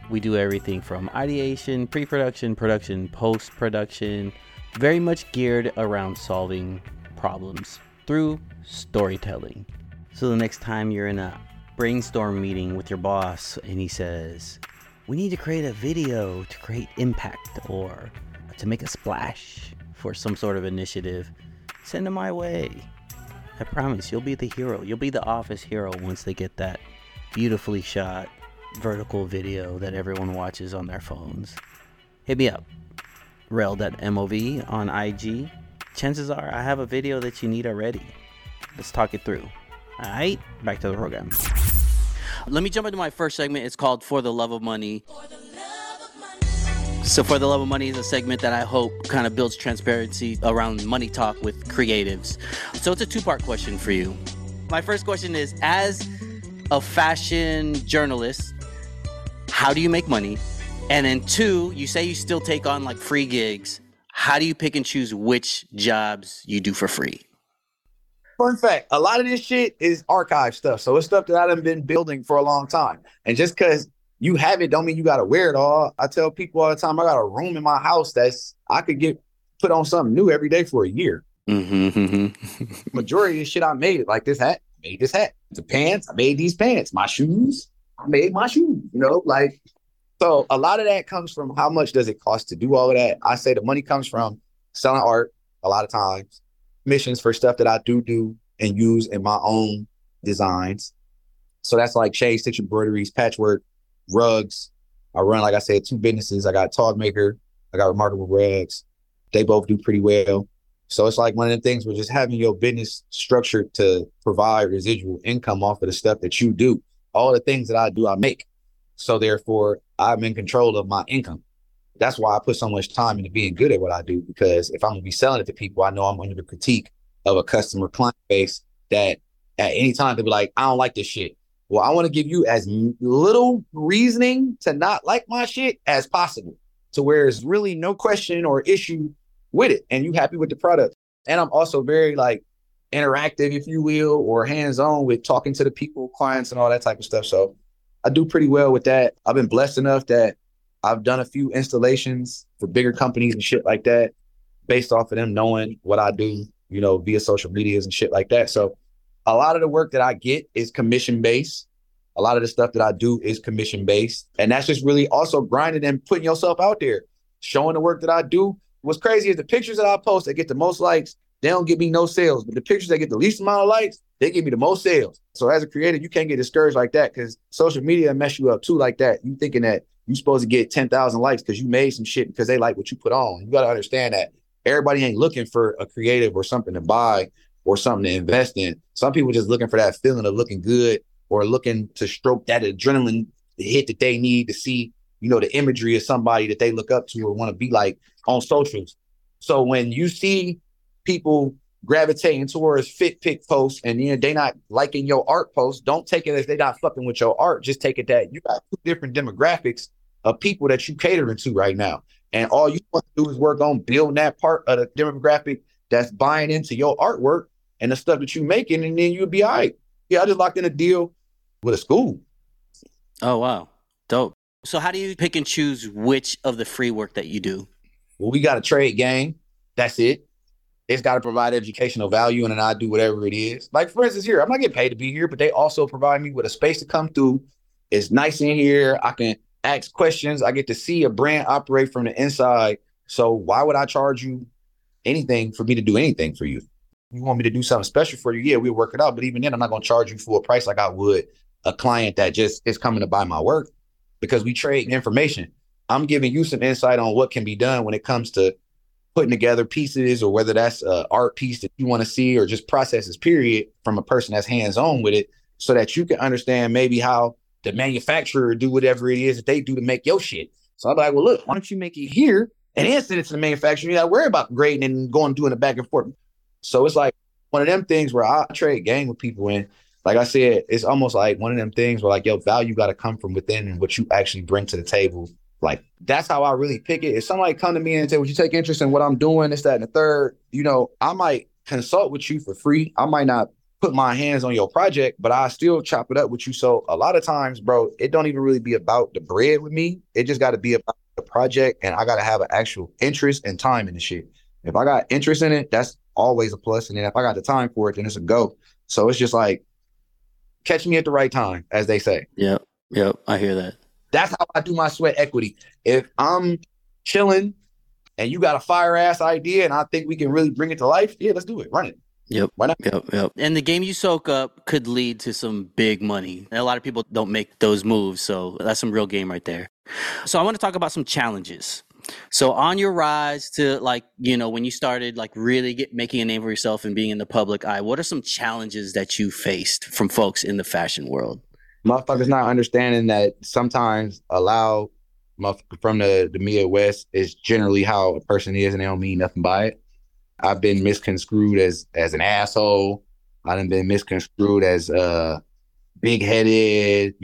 We do everything from ideation, pre-production, production, post-production, very much geared around solving problems through storytelling. So the next time you're in a brainstorm meeting with your boss and he says, we need to create a video to create impact or to make a splash for some sort of initiative, send it my way. I promise you'll be the hero. You'll be the office hero once they get that beautifully shot vertical video that everyone watches on their phones. Hit me up, rel.mov on IG. Chances are I have a video that you need already. Let's talk it through. All right, back to the program. Let me jump into my first segment. It's called For the Love of Money. So For the Love of Money is a segment that I hope kind of builds transparency around money talk with creatives. So it's a two-part question for you. My first question is, as a fashion journalist, how do you make money? And then two, you say you still take on like free gigs. How do you pick and choose which jobs you do for free? Fun fact, a lot of this shit is archive stuff. So it's stuff that I done been building for a long time. And just because you have it don't mean you got to wear it all. I tell people all the time, I got a room in my house that's, I could get put on something new every day for a year. Majority of the shit I made, like this hat, I made this hat. The pants, I made these pants. My shoes, I made my shoes, you know, like. So a lot of that comes from how much does it cost to do all of that? I say the money comes from selling art a lot of times, commissions for stuff that I do and use in my own designs. So that's like shade, stitch, embroideries, patchwork, rugs. I run, like I said, two businesses. I got Talkmaker, I got Remarkable Rugs. They both do pretty well. So it's like one of the things where just having your business structured to provide residual income off of the stuff that you do. All the things that I do, I make. So therefore, I'm in control of my income. That's why I put so much time into being good at what I do, because if I'm going to be selling it to people, I know I'm under the critique of a customer client base that at any time they'll be like, I don't like this shit. Well, I want to give you as little reasoning to not like my shit as possible, to where there's really no question or issue with it and you happy with the product. And I'm also very like interactive, if you will, or hands-on with talking to the people, clients and all that type of stuff. So I do pretty well with that. I've been blessed enough that I've done a few installations for bigger companies and shit like that based off of them knowing what I do, you know, via social medias and shit like that. So a lot of the work that I get is commission-based. A lot of the stuff that I do is commission-based. And that's just really also grinding and putting yourself out there, showing the work that I do. What's crazy is the pictures that I post that get the most likes, they don't give me no sales. But the pictures that get the least amount of likes, they give me the most sales. So as a creator, you can't get discouraged like that, because social media mess you up too like that. You thinking that you're supposed to get 10,000 likes because you made some shit because they like what you put on. You got to understand that everybody ain't looking for a creative or something to buy or something to invest in. Some people just looking for that feeling of looking good or looking to stroke that adrenaline hit that they need to see, you know, the imagery of somebody that they look up to or want to be like on socials. So when you see people gravitating towards fit pic posts and you know, they not liking your art posts, don't take it as they not fucking with your art. Just take it that you got two different demographics of people that you catering to right now. And all you want to do is work on building that part of the demographic that's buying into your artwork and the stuff that you making, and then you'll be all right. Yeah, I just locked in a deal with a school. Oh, wow. Dope. So how do you pick and choose which of the free work that you do? Well, we got a trade game. That's it. It's got to provide educational value, and then I do whatever it is. Like, for instance, here, I'm not getting paid to be here, but they also provide me with a space to come through. It's nice in here. I can ask questions. I get to see a brand operate from the inside. So why would I charge you anything for me to do anything for you? You want me to do something special for you? Yeah, we'll work it out. But even then, I'm not going to charge you full price like I would a client that just is coming to buy my work, because we trade information. I'm giving you some insight on what can be done when it comes to putting together pieces, or whether that's an art piece that you want to see, or just processes, period, from a person that's hands-on with it, so that you can understand maybe how the manufacturer do whatever it is that they do to make your shit. So I'm like, well, look, why don't you make it here and then send it to the manufacturer? You got to worry about grading and going and doing it back and forth. So it's like one of them things where I trade game with people. And like I said, it's almost like one of them things where like, yo, value got to come from within and what you actually bring to the table. Like, that's how I really pick it. If somebody come to me and say, would you take interest in what I'm doing, this, that, and the third, you know, I might consult with you for free. I might not put my hands on your project, but I still chop it up with you. So a lot of times, bro, it don't even really be about the bread with me. It just got to be about the project, and I got to have an actual interest and time in the shit. If I got interest in it, that's always a plus. And then if I got the time for it, then it's a go. So it's just like, catch me at the right time, as they say. Yep. Yep. I hear that. That's how I do my sweat equity. If I'm chilling and you got a fire ass idea and I think we can really bring it to life, yeah, let's do it. Run it. Yep. Why not? Yep. Yep. And the game you soak up could lead to some big money. And a lot of people don't make those moves. So that's some real game right there. So I want to talk about some challenges. So on your rise to, like, you know, when you started like really making a name for yourself and being in the public eye, what are some challenges that you faced from folks in the fashion world? Motherfuckers not understanding that sometimes allow from the Midwest is generally how a person is, and they don't mean nothing by it. I've been misconstrued as an asshole. I done been misconstrued as big-headed,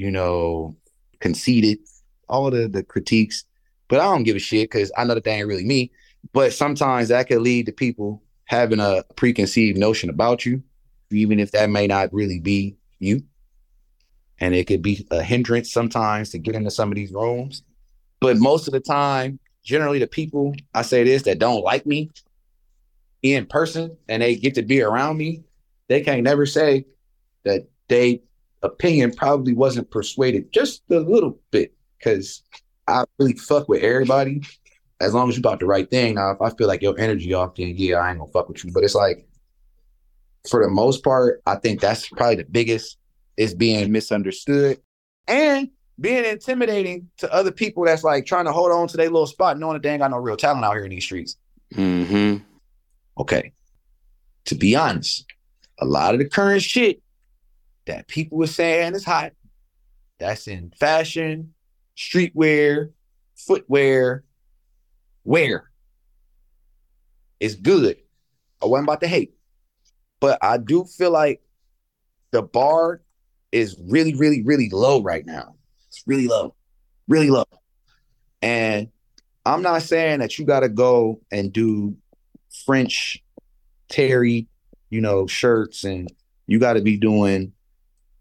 conceited, all the critiques. But I don't give a shit because I know that ain't really me. But sometimes that could lead to people having a preconceived notion about you, even if that may not really be you. And it could be a hindrance sometimes to get into some of these rooms. But most of the time, generally the people, I say this, that don't like me in person and they get to be around me, they can't never say that their opinion probably wasn't persuaded just a little bit, because I really fuck with everybody. As long as you're about the right thing. Now, if I feel like your energy off, then yeah, I ain't gonna fuck with you. But it's like, for the most part, I think that's probably the biggest is being misunderstood and being intimidating to other people that's like trying to hold on to their little spot, knowing that they ain't got no real talent out here in these streets. Mm-hmm. Okay. To be honest, a lot of the current shit that people were saying is hot, that's in fashion, streetwear, footwear, wear. It's good. I wasn't about to hate. But I do feel like the bar is really, really, really low right now. It's really low. Really low. And I'm not saying that you got to go and do French terry, shirts, and you got to be doing,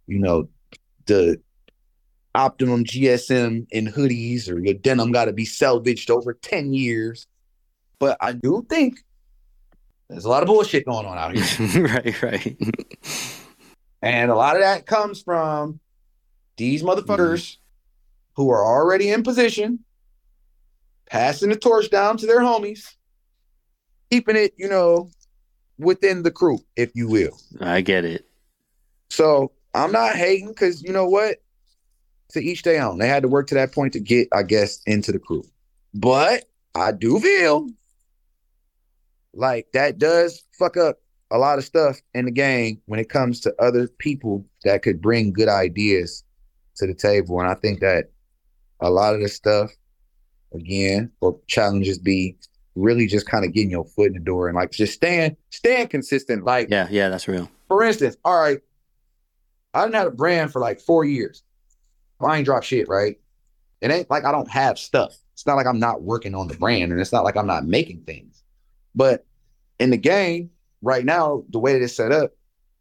the optimum GSM in hoodies, or your denim got to be salvaged over 10 years. But I do think there's a lot of bullshit going on out here. Right. And a lot of that comes from these motherfuckers who are already in position, passing the torch down to their homies, keeping it, within the crew, if you will. I get it. So I'm not hating, because you know what? To each their own. They had to work to that point to get, I guess, into the crew. But I do feel like that does fuck up a lot of stuff in the game when it comes to other people that could bring good ideas to the table. And I think that a lot of the stuff, again, or challenges be really just kind of getting your foot in the door and like just stand consistent. Like, yeah, that's real. For instance, all right, I didn't have a brand for like 4 years. I ain't drop shit, right? It ain't like I don't have stuff. It's not like I'm not working on the brand, and it's not like I'm not making things. But in the game right now, the way that it's set up,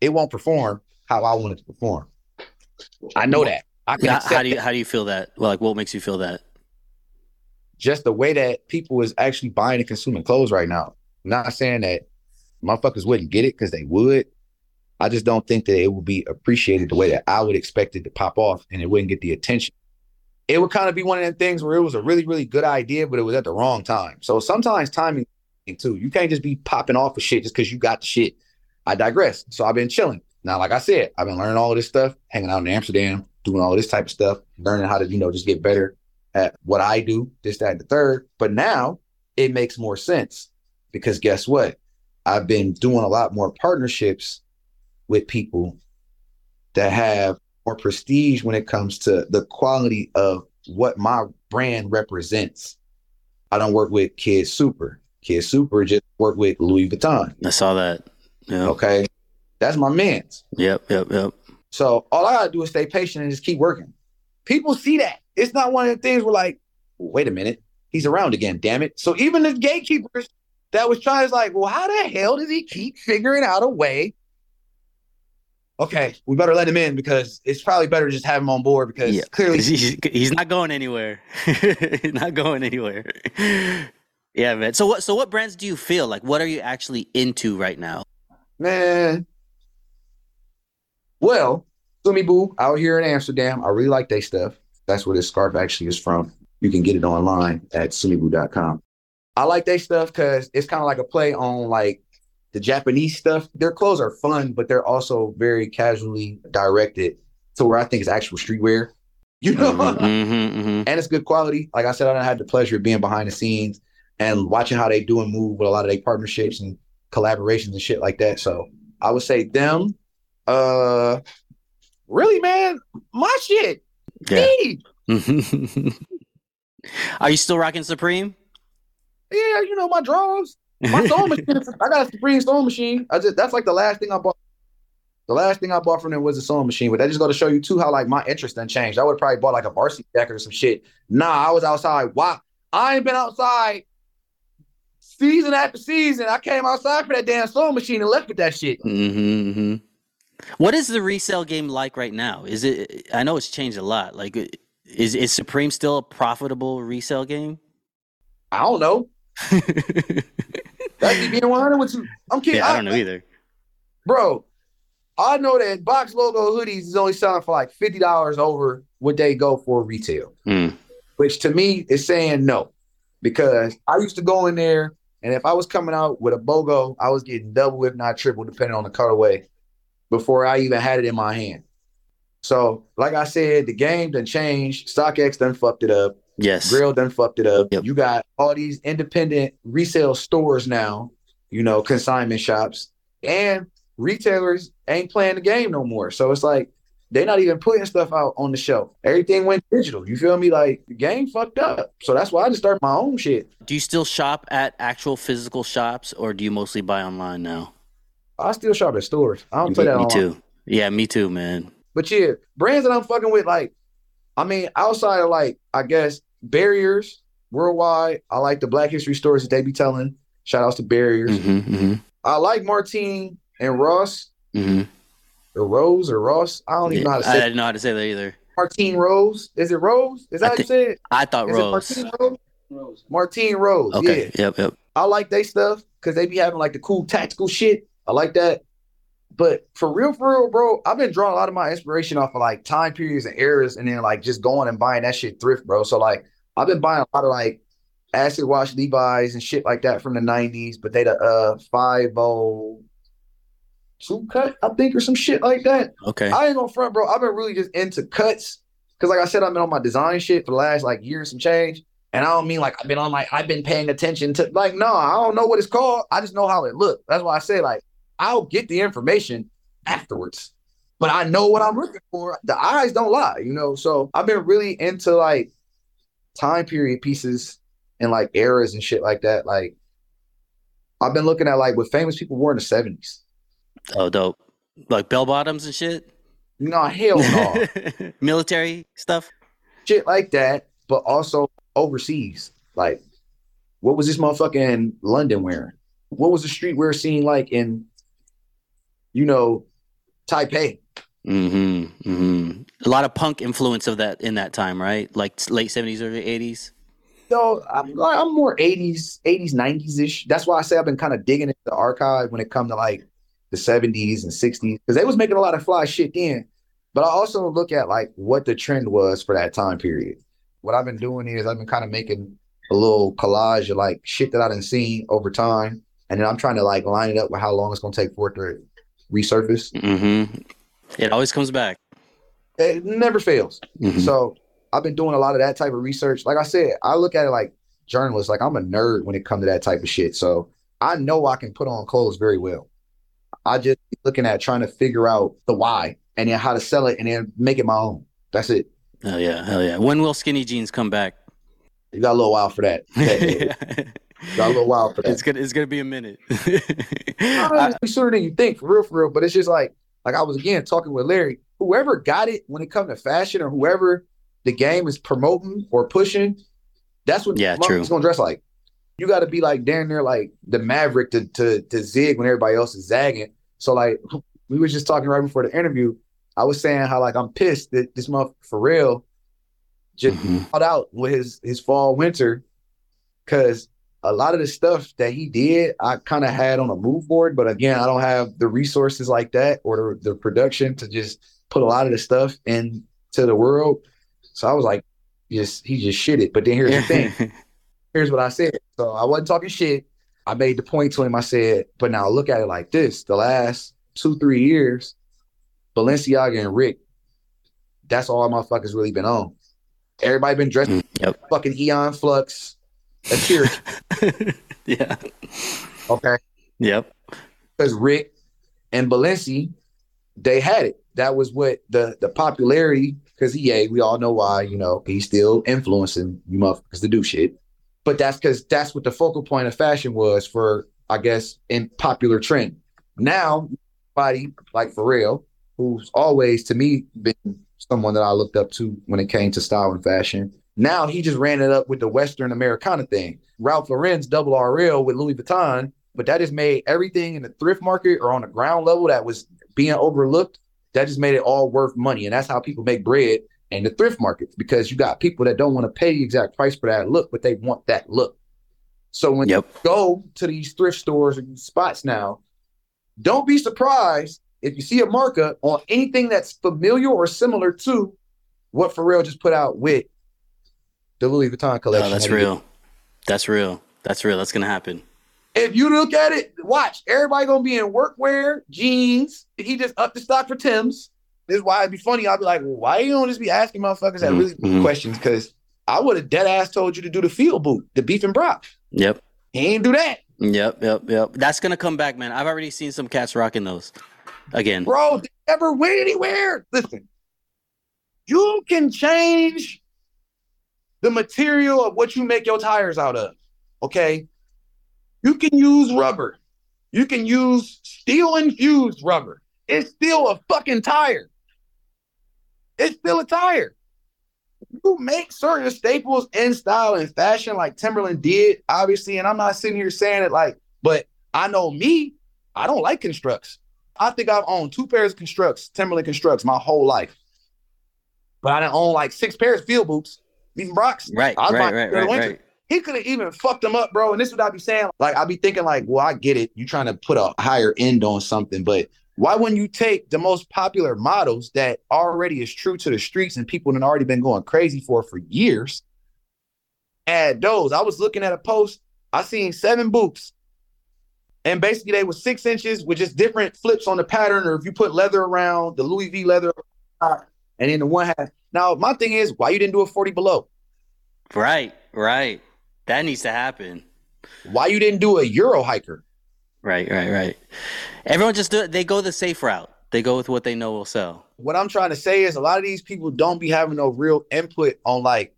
it won't perform how I want it to perform. I know that. I can accept. How do you feel that? Well, like, what makes you feel that? Just the way that people is actually buying and consuming clothes right now. I'm not saying that motherfuckers wouldn't get it, because they would. I just don't think that it will be appreciated the way that I would expect it to pop off, and it wouldn't get the attention. It would kind of be one of them things where it was a really, really good idea, but it was at the wrong time. So sometimes timing too. You can't just be popping off of shit just because you got the shit. I digress. So I've been chilling. Now, like I said, I've been learning all of this stuff, hanging out in Amsterdam, doing all this type of stuff, learning how to, just get better at what I do, this, that, and the third. But now it makes more sense, because guess what? I've been doing a lot more partnerships with people that have more prestige when it comes to the quality of what my brand represents. I don't work with Kid Super. Kid Super just worked with Louis Vuitton. I saw that. Yeah. Okay. That's my man's. Yep. So all I gotta do is stay patient and just keep working. People see that. It's not one of the things where like, wait a minute, he's around again, damn it. So even the gatekeepers that was trying is like, well, how the hell does he keep figuring out a way? Okay, we better let him in, because it's probably better to just have him on board, because clearly he's not going anywhere. He's not going anywhere. Yeah, man. So what brands do you feel like? What are you actually into right now? Man. Well, Sumi Boo out here in Amsterdam. I really like their stuff. That's where this scarf actually is from. You can get it online at sumiboo.com. I like their stuff because it's kind of like a play on like the Japanese stuff. Their clothes are fun, but they're also very casually directed to where I think it's actual streetwear, and it's good quality. Like I said, I done had the pleasure of being behind the scenes and watching how they do and move with a lot of their partnerships and collaborations and shit like that. So I would say them. Really, man, my shit. Yeah. Are you still rocking Supreme? Yeah, you know, my drums. My sewing machine. I got a Supreme sewing machine. That's like the last thing I bought. The last thing I bought from them was a sewing machine, but that just go to show you too how like my interest done changed. I would have probably bought like a varsity jacket or some shit. Nah, I was outside. Wow, I ain't been outside season after season. I came outside for that damn sewing machine and left with that shit. Mm-hmm, mm-hmm. What is the resale game like right now? Is it? I know it's changed a lot. Like, is Supreme still a profitable resale game? I don't know. That's being 100 with you. I'm kidding. Yeah, I don't know either, bro. I know that box logo hoodies is only selling for like $50 over what they go for retail, which to me is saying no, because I used to go in there and if I was coming out with a BOGO, I was getting double, if not triple, depending on the colorway before I even had it in my hand. So like I said, the game done changed. StockX done fucked it up. Yes. Grail done fucked it up. Yep. You got all these independent resale stores now, you know, consignment shops, and retailers ain't playing the game no more. So it's like they're not even putting stuff out on the shelf. Everything went digital. You feel me? Like the game fucked up. So that's why I just started my own shit. Do you still shop at actual physical shops or do you mostly buy online now? I still shop at stores. I don't play that online. Me too. Yeah, me too, man. But yeah, brands that I'm fucking with, like, I mean, outside of like, I guess, Barriers worldwide. I like the Black History stories that they be telling. Shout outs to Barriers. Mm-hmm, mm-hmm. I like Martine and Ross. Mm-hmm. Or Rose or Ross. I don't even know how to say that. I didn't know how to say that either. Martine Rose. Is it Rose? Is that how you say it? I thought Rose. Martine Rose? Rose. Martine Rose. Okay. Yeah. Yep. I like they stuff because they be having like the cool tactical shit. I like that. But for real, bro, I've been drawing a lot of my inspiration off of like time periods and eras and then like just going and buying that shit thrift, bro. So like I've been buying a lot of like acid wash Levi's and shit like that from the 90s, but they the 502 cut, I think, or some shit like that. Okay. I ain't gonna front, bro. I've been really just into cuts. Cause like I said, I've been on my design shit for the last like year and some change. And I don't mean like I've been paying attention to like, no, I don't know what it's called. I just know how it looked. That's why I say like I'll get the information afterwards, but I know what I'm looking for. The eyes don't lie, you know? So I've been really into like time period pieces and like eras and shit like that. Like I've been looking at like what famous people wore in the 70s. Oh, dope. Like bell bottoms and shit? No, hell no. Military stuff? Shit like that, but also overseas. Like what was this motherfucking London wearing? What was the streetwear scene like in, you know, Taipei? Mm-hmm, mm-hmm. A lot of punk influence of that in that time, right? Like late 70s or 80s? No, I'm more 80s, 90s-ish. That's why I say I've been kind of digging into the archive when it comes to like the 70s and 60s, because they was making a lot of fly shit then. But I also look at like what the trend was for that time period. What I've been doing is I've been kind of making a little collage of like shit that I done seen over time. And then I'm trying to like line it up with how long it's going to take for it to resurface. Mm-hmm. It always comes back. It never fails. Mm-hmm. So I've been doing a lot of that type of research. Like I said, I look at it like journalists. Like I'm a nerd when it comes to that type of shit. So I know I can put on clothes very well. I just be looking at trying to figure out the why and then how to sell it and then make it my own. That's it. Hell yeah. Hell yeah. When will skinny jeans come back? You got a little while for that. Got a little while for that. It's gonna be a minute. It's sooner than you think, for real. But it's just like I was again talking with Larry. Whoever got it when it comes to fashion, or whoever the game is promoting or pushing, that's what it's gonna dress like. You got to be like damn near like the Maverick to zig when everybody else is zagging. So like we was just talking right before the interview. I was saying how like I'm pissed that this month Pharrell just caught out with his fall winter, because a lot of the stuff that he did, I kind of had on a move board, but again, I don't have the resources like that or the production to just put a lot of the stuff into the world. So I was like, he just shit it. But then here's the thing. Here's what I said. So I wasn't talking shit. I made the point to him. I said, but now look at it like this. The last 2-3 years, Balenciaga and Rick, that's all my fuckers really been on. Everybody been dressed like fucking Eon Flux. That's here. Yeah. Okay. Yep. Because Rick and Balenci, they had it. That was what the popularity because we all know why, you know, he's still influencing you motherfuckers to do shit. But that's because that's what the focal point of fashion was for, I guess, in popular trend. Now, somebody like Pharrell, who's always, to me, been someone that I looked up to when it came to style and fashion. Now he just ran it up with the Western Americana thing. Ralph Lauren's double RL with Louis Vuitton, but that just made everything in the thrift market or on the ground level that was being overlooked, that just made it all worth money. And that's how people make bread in the thrift markets, because you got people that don't want to pay the exact price for that look, but they want that look. So when you go to these thrift stores and spots now, don't be surprised if you see a markup on anything that's familiar or similar to what Pharrell just put out with the Louis Vuitton collection. No, that's real. That's real. That's going to happen. If you look at it, watch. Everybody going to be in workwear, jeans. He just upped the stock for Tim's. This is why it'd be funny. I'll be like, well, why you don't just be asking motherfuckers that really questions? Because I would have dead ass told you to do the field boot, the beef and broth. Yep. He ain't do that. Yep. That's going to come back, man. I've already seen some cats rocking those again. Bro, they never went anywhere. Listen, you can change the material of what you make your tires out of, okay? You can use rubber. You can use steel-infused rubber. It's still a fucking tire. It's still a tire. You make certain staples in style and fashion like Timberland did, obviously, and I'm not sitting here saying it like, but I know me, I don't like constructs. I think I've owned 2 pairs of constructs, Timberland constructs, my whole life. But I done own like 6 pairs of field boots. Even Brock's. Right. He could have even fucked them up, bro. And this is what I'd be saying. Like, I'd be thinking like, well, I get it. You're trying to put a higher end on something, but why wouldn't you take the most popular models that already is true to the streets and people have already been going crazy for years? Add those. I was looking at a post. I seen 7 boots. And basically they were 6 inches with just different flips on the pattern. Or if you put leather around, the Louis V leather, and then the one half. Now, my thing is, why you didn't do a 40 below? Right. That needs to happen. Why you didn't do a Euro hiker? Right. Everyone just they go the safe route. They go with what they know will sell. What I'm trying to say is a lot of these people don't be having no real input on like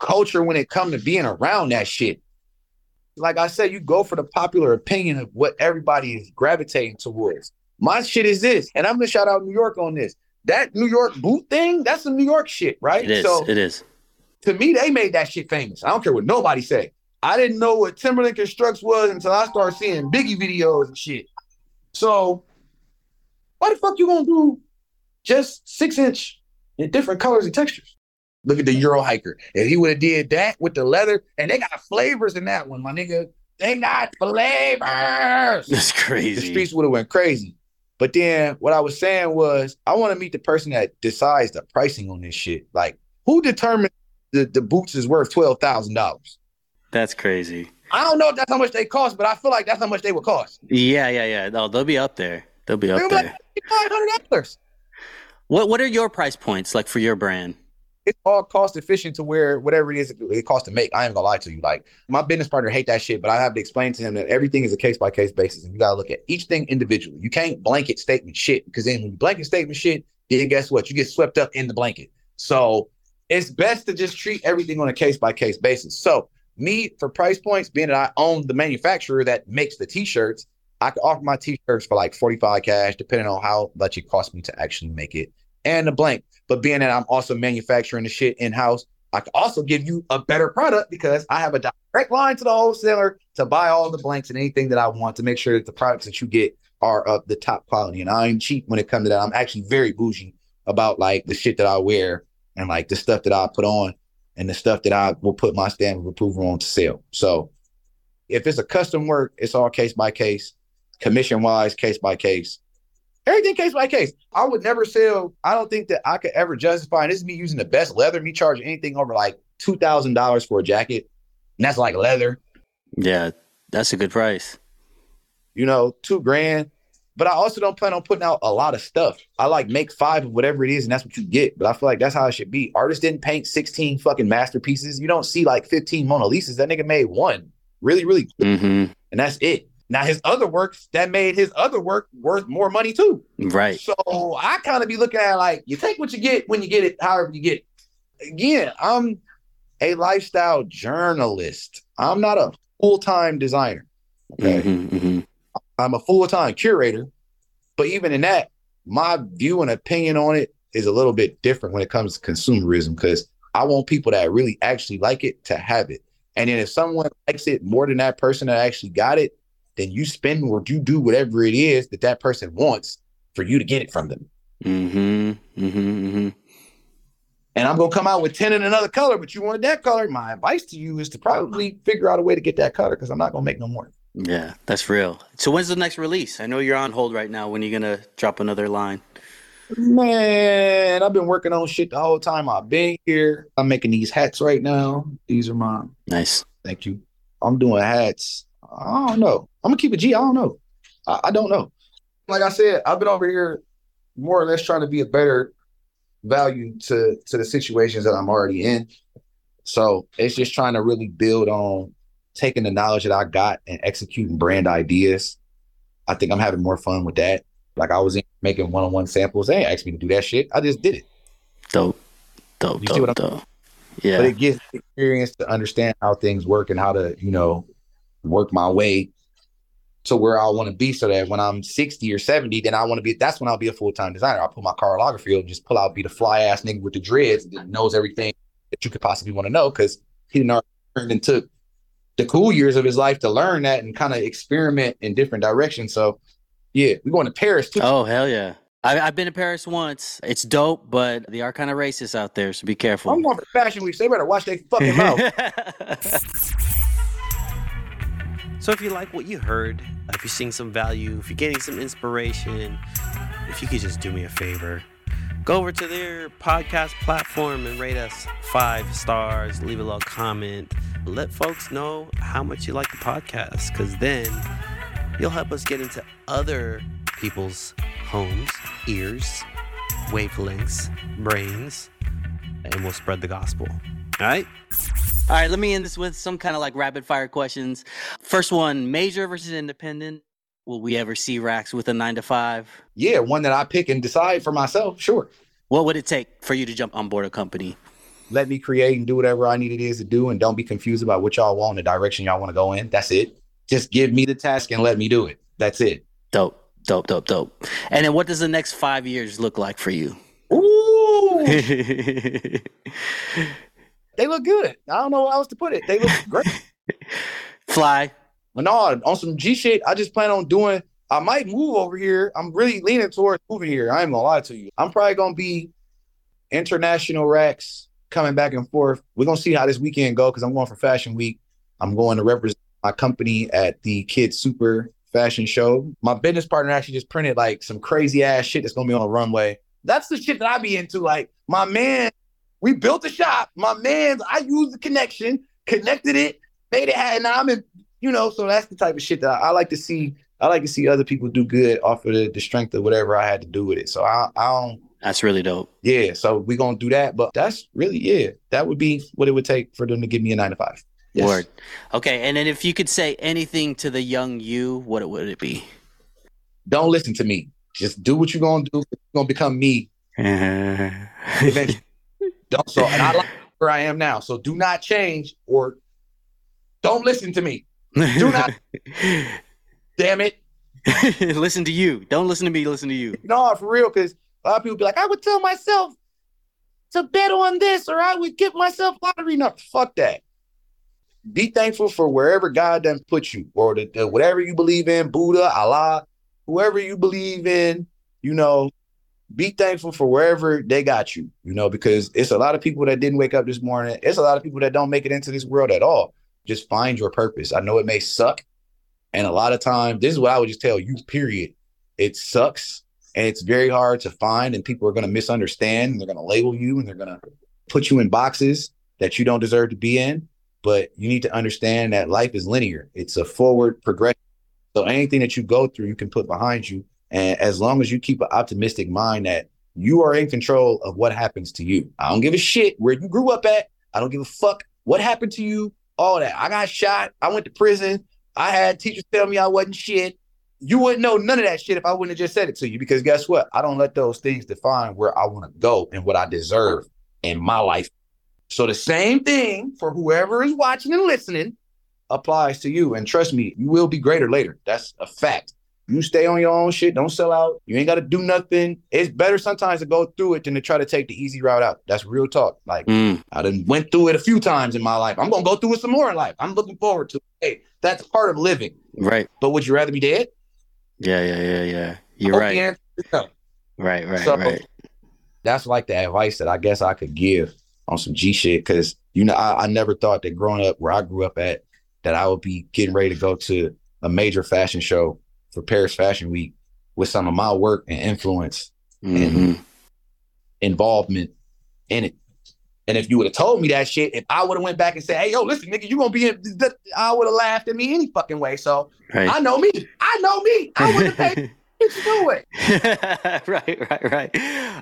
culture when it comes to being around that shit. Like I said, you go for the popular opinion of what everybody is gravitating towards. My shit is this, and I'm going to shout out New York on this. That New York boot thing, that's some New York shit, right? It is. To me, they made that shit famous. I don't care what nobody say. I didn't know what Timberland Constructs was until I started seeing Biggie videos and shit. So why the fuck you gonna do just 6-inch in different colors and textures? Look at the Euro hiker. If he would have did that with the leather, and they got flavors in that one, my nigga. They got flavors. That's crazy. The streets would have went crazy. But then what I was saying was, I want to meet the person that decides the pricing on this shit. Like, who determines the boots is worth $12,000? That's crazy. I don't know if that's how much they cost, but I feel like that's how much they would cost. Yeah. No, they'll be up there. They'll be up there. Like $500. What are your price points like for your brand? It's all cost efficient to where whatever it is it costs to make. I ain't gonna lie to you. Like, my business partner hate that shit, but I have to explain to him that everything is a case by case basis, and you gotta look at each thing individually. You can't blanket statement shit, because then when you blanket statement shit, then guess what? You get swept up in the blanket. So it's best to just treat everything on a case by case basis. So me, for price points, being that I own the manufacturer that makes the t-shirts, I could offer my t-shirts for like $45 cash, depending on how much it cost me to actually make it and the blank. But being that I'm also manufacturing the shit in-house, I can also give you a better product because I have a direct line to the wholesaler to buy all the blanks and anything that I want to make sure that the products that you get are of the top quality. And I ain't cheap when it comes to that. I'm actually very bougie about like the shit that I wear and like the stuff that I put on and the stuff that I will put my stamp of approval on to sell. So if it's a custom work, it's all case by case, commission-wise, case by case. Everything case by case. I would never sell. I don't think that I could ever justify, and this is me using the best leather, me charging anything over like $2,000 for a jacket. And that's like leather. Yeah, that's a good price. You know, $2,000. But I also don't plan on putting out a lot of stuff. I like make 5 of whatever it is, and that's what you get. But I feel like that's how it should be. Artists didn't paint 16 fucking masterpieces. You don't see like 15 Mona Lisas. That nigga made one. Really, really good. Mm-hmm. And that's it. Now, his other work, that made his other work worth more money, too. Right. So I kind of be looking at it like, you take what you get when you get it, however you get it. Again, I'm a lifestyle journalist. I'm not a full-time designer. Okay, mm-hmm, mm-hmm. I'm a full-time curator. But even in that, my view and opinion on it is a little bit different when it comes to consumerism, because I want people that really actually like it to have it. And then if someone likes it more than that person that actually got it, then you spend or you do whatever it is that that person wants for you to get it from them. Mm-hmm, mm-hmm, mm-hmm. And I'm going to come out with 10 in another color, but you wanted that color. My advice to you is to probably figure out a way to get that color, because I'm not going to make no more. Yeah, that's real. So when's the next release? I know you're on hold right now. When are you going to drop another line? Man, I've been working on shit the whole time I've been here. I'm making these hats right now. These are mine. Nice. Thank you. I'm doing hats. I don't know. I'm going to keep it G. I don't know. I don't know. Like I said, I've been over here more or less trying to be a better value to the situations that I'm already in. So it's just trying to really build on taking the knowledge that I got and executing brand ideas. I think I'm having more fun with that. Like, I was making one-on-one samples. They ain't asked me to do that shit. I just did it. Dope. Yeah. But it gives experience to understand how things work and how to, you know, work my way to where I want to be, so that when I'm 60 or 70, then I want to be, that's when I'll be a full-time designer. I'll put my cartography and just pull out, be the fly-ass nigga with the dreads that knows everything that you could possibly want to know, because he didn't already learn and took the cool years of his life to learn that and kind of experiment in different directions. So, yeah, we're going to Paris, too. Oh, hell yeah. I've been to Paris once. It's dope, but they are kind of racist out there, so be careful. I'm going for Fashion Week, so they better watch their fucking mouth. So if you like what you heard, if you're seeing some value, if you're getting some inspiration, if you could just do me a favor, go over to their podcast platform and rate us 5 stars, leave a little comment, let folks know how much you like the podcast, because then you'll help us get into other people's homes, ears, wavelengths, brains, and we'll spread the gospel. All right? All right, let me end this with some kind of like rapid fire questions. First one, major versus independent. Will we ever see Racks with a 9-to-5? Yeah, one that I pick and decide for myself, sure. What would it take for you to jump on board a company? Let me create and do whatever I need it is to do, and don't be confused about what y'all want, the direction y'all want to go in. That's it. Just give me the task and let me do it. That's it. Dope. And then what does the next 5 years look like for you? Ooh! They look good. I don't know how else to put it. They look great. Fly. No, on some G shit, I just plan on doing, I might move over here. I'm really leaning towards moving here. I ain't gonna lie to you. I'm probably gonna be international Racks coming back and forth. We're gonna see how this weekend go, because I'm going for Fashion Week. I'm going to represent my company at the Kid Super fashion show. My business partner actually just printed like some crazy ass shit that's gonna be on the runway. That's the shit that I be into. Like, my man, we built a shop. My man's, I used the connection, connected it, made it happen. Now I'm in, you know, so that's the type of shit that I like to see. I like to see other people do good off of the strength of whatever I had to do with it. So I don't. That's really dope. Yeah. So we're going to do that. But that's really, yeah, that would be what it would take for them to give me a 9-to-5. Yes. Word. Okay. And then if you could say anything to the young you, what would it be? Don't listen to me. Just do what you're going to do. You're going to become me. Eventually. Don't, so, and I like where I am now. So do not change, or don't listen to me. Do not. Damn it. Listen to you. Don't listen to me. Listen to you. No, for real, because a lot of people be like, I would tell myself to bet on this, or I would give myself lottery numbers. Fuck that. Be thankful for wherever God done put you, or the whatever you believe in, Buddha, Allah, whoever you believe in, you know. Be thankful for wherever they got you, you know, because it's a lot of people that didn't wake up this morning. It's a lot of people that don't make it into this world at all. Just find your purpose. I know it may suck. And a lot of times, this is what I would just tell you, period. It sucks. And it's very hard to find. And people are going to misunderstand. And they're going to label you. And they're going to put you in boxes that you don't deserve to be in. But you need to understand that life is linear. It's a forward progression. So anything that you go through, you can put behind you. And as long as you keep an optimistic mind that you are in control of what happens to you. I don't give a shit where you grew up at. I don't give a fuck what happened to you, all that. I got shot. I went to prison. I had teachers tell me I wasn't shit. You wouldn't know none of that shit if I wouldn't have just said it to you, because guess what? I don't let those things define where I want to go and what I deserve in my life. So the same thing for whoever is watching and listening applies to you. And trust me, you will be greater later. That's a fact. You stay on your own shit. Don't sell out. You ain't got to do nothing. It's better sometimes to go through it than to try to take the easy route out. That's real talk. Like, I done went through it a few times in my life. I'm going to go through it some more in life. I'm looking forward to it. Hey, that's part of living. Right. But would you rather be dead? Yeah. You're right. No. Right. So, right. That's like the advice that I guess I could give on some G shit. Because, you know, I never thought that growing up where I grew up at, that I would be getting ready to go to a major fashion show for Paris Fashion Week with some of my work and influence and involvement in it. And if you would have told me that shit, if I would have went back and said, hey, yo, listen, nigga, you going to be in this, I would have laughed at me any fucking way. So right. I know me. I would have paid to do it. Right.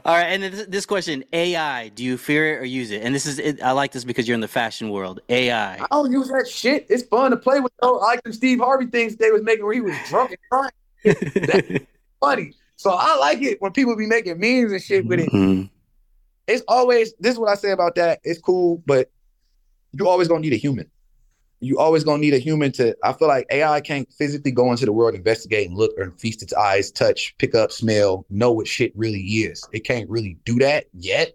All right. And this question, AI, do you fear it or use it? And this is it. I like this because you're in the fashion world. AI. I don't use that shit. It's fun to play with. Those, like the Steve Harvey things they was making where he was drunk and crying. That's funny. So I like it when people be making memes and shit with it. It's always, this is what I say about that. It's cool, but you always going to need a human. You always going to need a human to, I feel like AI can't physically go into the world, investigate and look or feast its eyes, touch, pick up, smell, know what shit really is. It can't really do that yet,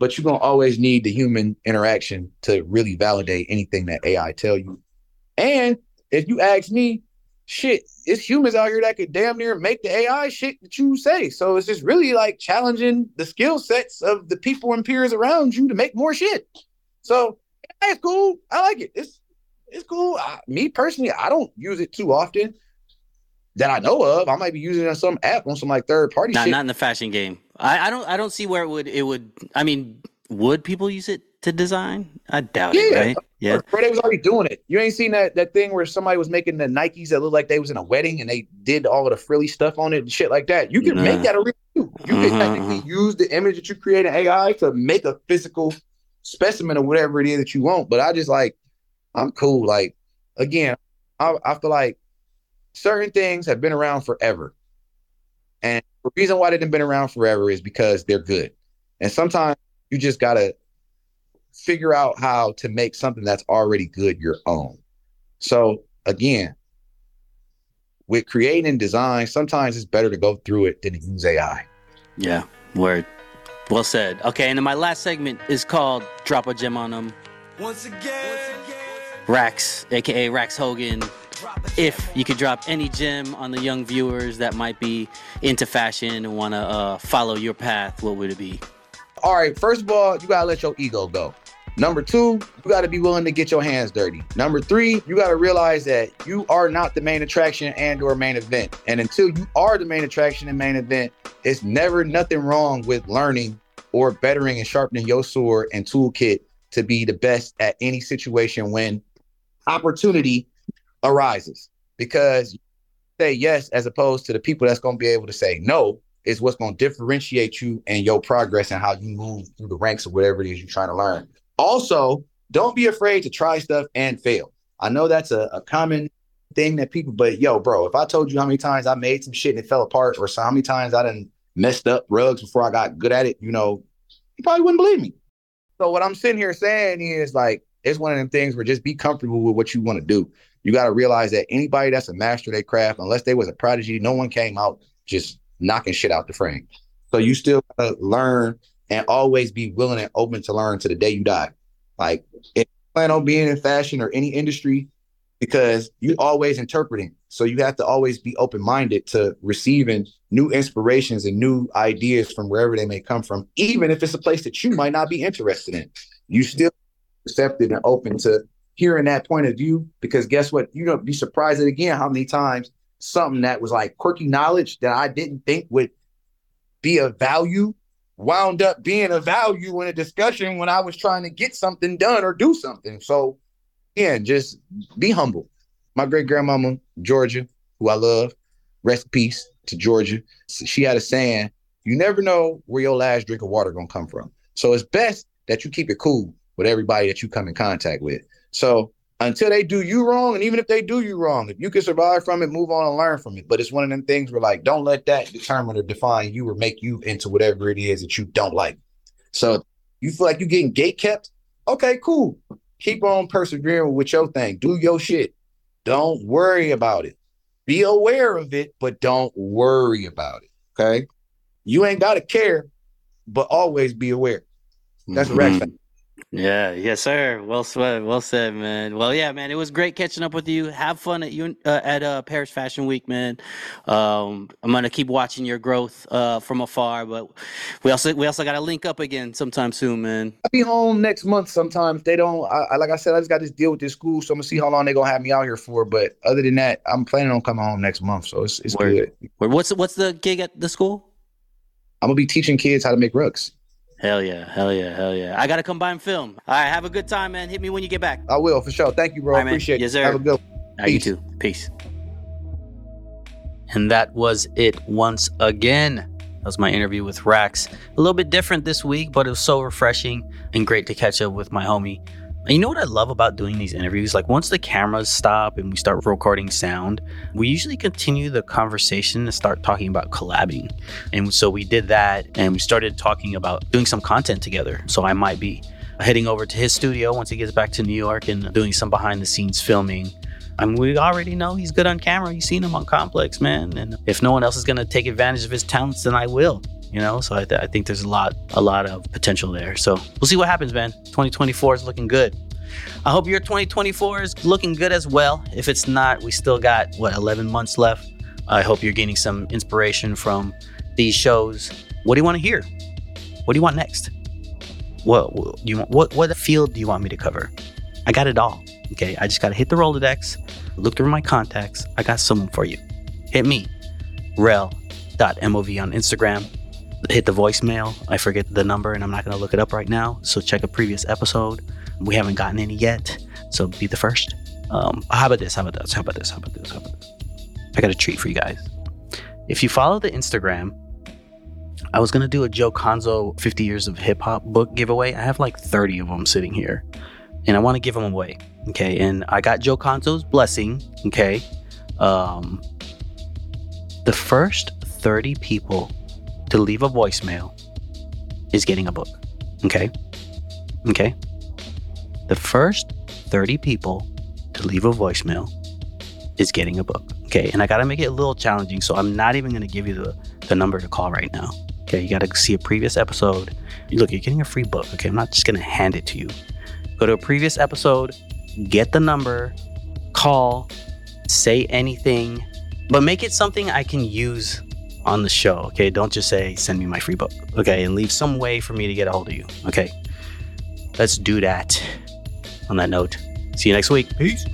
but you're going to always need the human interaction to really validate anything that AI tell you. And if you ask me, shit, it's humans out here that could damn near make the AI shit that you say. So it's just really like challenging the skill sets of the people and peers around you to make more shit. So AI is cool. I like it. It's cool. Me personally, I don't use it too often that I know of. I might be using it on some app on some like third party shit. Not in the fashion game. I don't see where it would. I mean, would people use it to design? I doubt it, right? Yeah. Bro, they was already doing it. You ain't seen that thing where somebody was making the Nikes that looked like they was in a wedding and they did all of the frilly stuff on it and shit like that. You can make that a real you. You can technically use the image that you create in AI to make a physical specimen of whatever it is that you want. But I just like, I'm cool. Like, again, I feel like certain things have been around forever. And the reason why they've been around forever is because they're good. And sometimes you just got to figure out how to make something that's already good your own. So again, with creating and design, sometimes it's better to go through it than to use AI. Yeah, word. Well said. Okay, and then my last segment is called Drop a Gem on Them. Once again. Racks, aka Racks Hogan. If you could drop any gem on the young viewers that might be into fashion and want to follow your path, what would it be? All right, first of all, you got to let your ego go. Number two, you got to be willing to get your hands dirty. Number three, you got to realize that you are not the main attraction and or main event. And until you are the main attraction and main event, it's never nothing wrong with learning or bettering and sharpening your sword and toolkit to be the best at any situation when opportunity arises. Because you say yes as opposed to the people that's going to be able to say no is what's going to differentiate you and your progress and how you move through the ranks of whatever it is you're trying to learn. Also, don't be afraid to try stuff and fail. I know that's a common thing that people, but yo, bro, if I told you how many times I made some shit and it fell apart or so how many times I done messed up rugs before I got good at it, you know, you probably wouldn't believe me. So what I'm sitting here saying is like, it's one of them things where just be comfortable with what you want to do. You got to realize that anybody that's a master of their craft, unless they was a prodigy, no one came out just knocking shit out the frame. So you still gotta learn and always be willing and open to learn to the day you die. Like, if you plan on being in fashion or any industry, because you're always interpreting. So you have to always be open-minded to receiving new inspirations and new ideas from wherever they may come from, even if it's a place that you might not be interested in. You still receptive and open to hearing that point of view, because guess what? You're gonna be surprised at again how many times something that was like quirky knowledge that I didn't think would be of value wound up being of value in a discussion when I was trying to get something done or do something. So yeah, just be humble. My great grandmama, Georgia, who I love, rest in peace to Georgia. She had a saying, you never know where your last drink of water going to come from. So it's best that you keep it cool with everybody that you come in contact with. So until they do you wrong. And even if they do you wrong, if you can survive from it, move on and learn from it. But it's one of them things where, like, don't let that determine or define you or make you into whatever it is that you don't like. So you feel like you're getting gatekept. Okay, cool. Keep on persevering with your thing. Do your shit. Don't worry about it. Be aware of it, but don't worry about it. Okay? You ain't got to care, but always be aware. That's the Racks Factor. Yeah, yes, sir. Well said, man. Well, yeah, man. It was great catching up with you. Have fun at Paris Fashion Week, man. I'm gonna keep watching your growth from afar, but we also gotta link up again sometime soon, man. I'll be home next month. Sometimes they don't. Like I said, I just got this deal with this school, so I'm gonna see how long they are gonna have me out here for. But other than that, I'm planning on coming home next month, so it's good. What's the gig at the school? I'm gonna be teaching kids how to make rugs. Hell yeah, hell yeah, hell yeah. I got to come by and film. All right, have a good time, man. Hit me when you get back. I will, for sure. Thank you, bro. Right, appreciate it. Yes, sir. Have a good one. All right, you too. Peace. And that was it once again. That was my interview with Racks. A little bit different this week, but it was so refreshing and great to catch up with my homie. And you know what I love about doing these interviews? Like, once the cameras stop and we start recording sound, we usually continue the conversation and start talking about collabing. And so we did that, and we started talking about doing some content together. So I might be heading over to his studio once he gets back to New York and doing some behind the scenes filming. I mean, we already know he's good on camera. You've seen him on Complex, man. And if no one else is going to take advantage of his talents, then I will. You know, so I think there's a lot of potential there. So we'll see what happens, man. 2024 is looking good. I hope your 2024 is looking good as well. If it's not, we still got, 11 months left. I hope you're gaining some inspiration from these shows. What do you want to hear? What do you want next? What field do you want me to cover? I got it all, okay? I just got to hit the Rolodex, look through my contacts. I got someone for you. Hit me, rel.mov on Instagram. Hit the voicemail. I forget the number and I'm not going to look it up right now. So check a previous episode. We haven't gotten any yet. So be the first. How about this? I got a treat for you guys. If you follow the Instagram, I was going to do a Joe Konzo 50 Years of Hip Hop book giveaway. I have like 30 of them sitting here and I want to give them away. Okay. And I got Joe Konzo's blessing. Okay. The first 30 people to leave a voicemail is getting a book. Okay. The first 30 people to leave a voicemail is getting a book. Okay. And I got to make it a little challenging. So I'm not even going to give you the number to call right now. Okay. You got to see a previous episode. Look, you're getting a free book. Okay. I'm not just going to hand it to you. Go to a previous episode, get the number, call, say anything, but make it something I can use on the show, okay? Don't just say, send me my free book, okay? And leave some way for me to get a hold of you, okay? Let's do that. On that note, see you next week. Peace.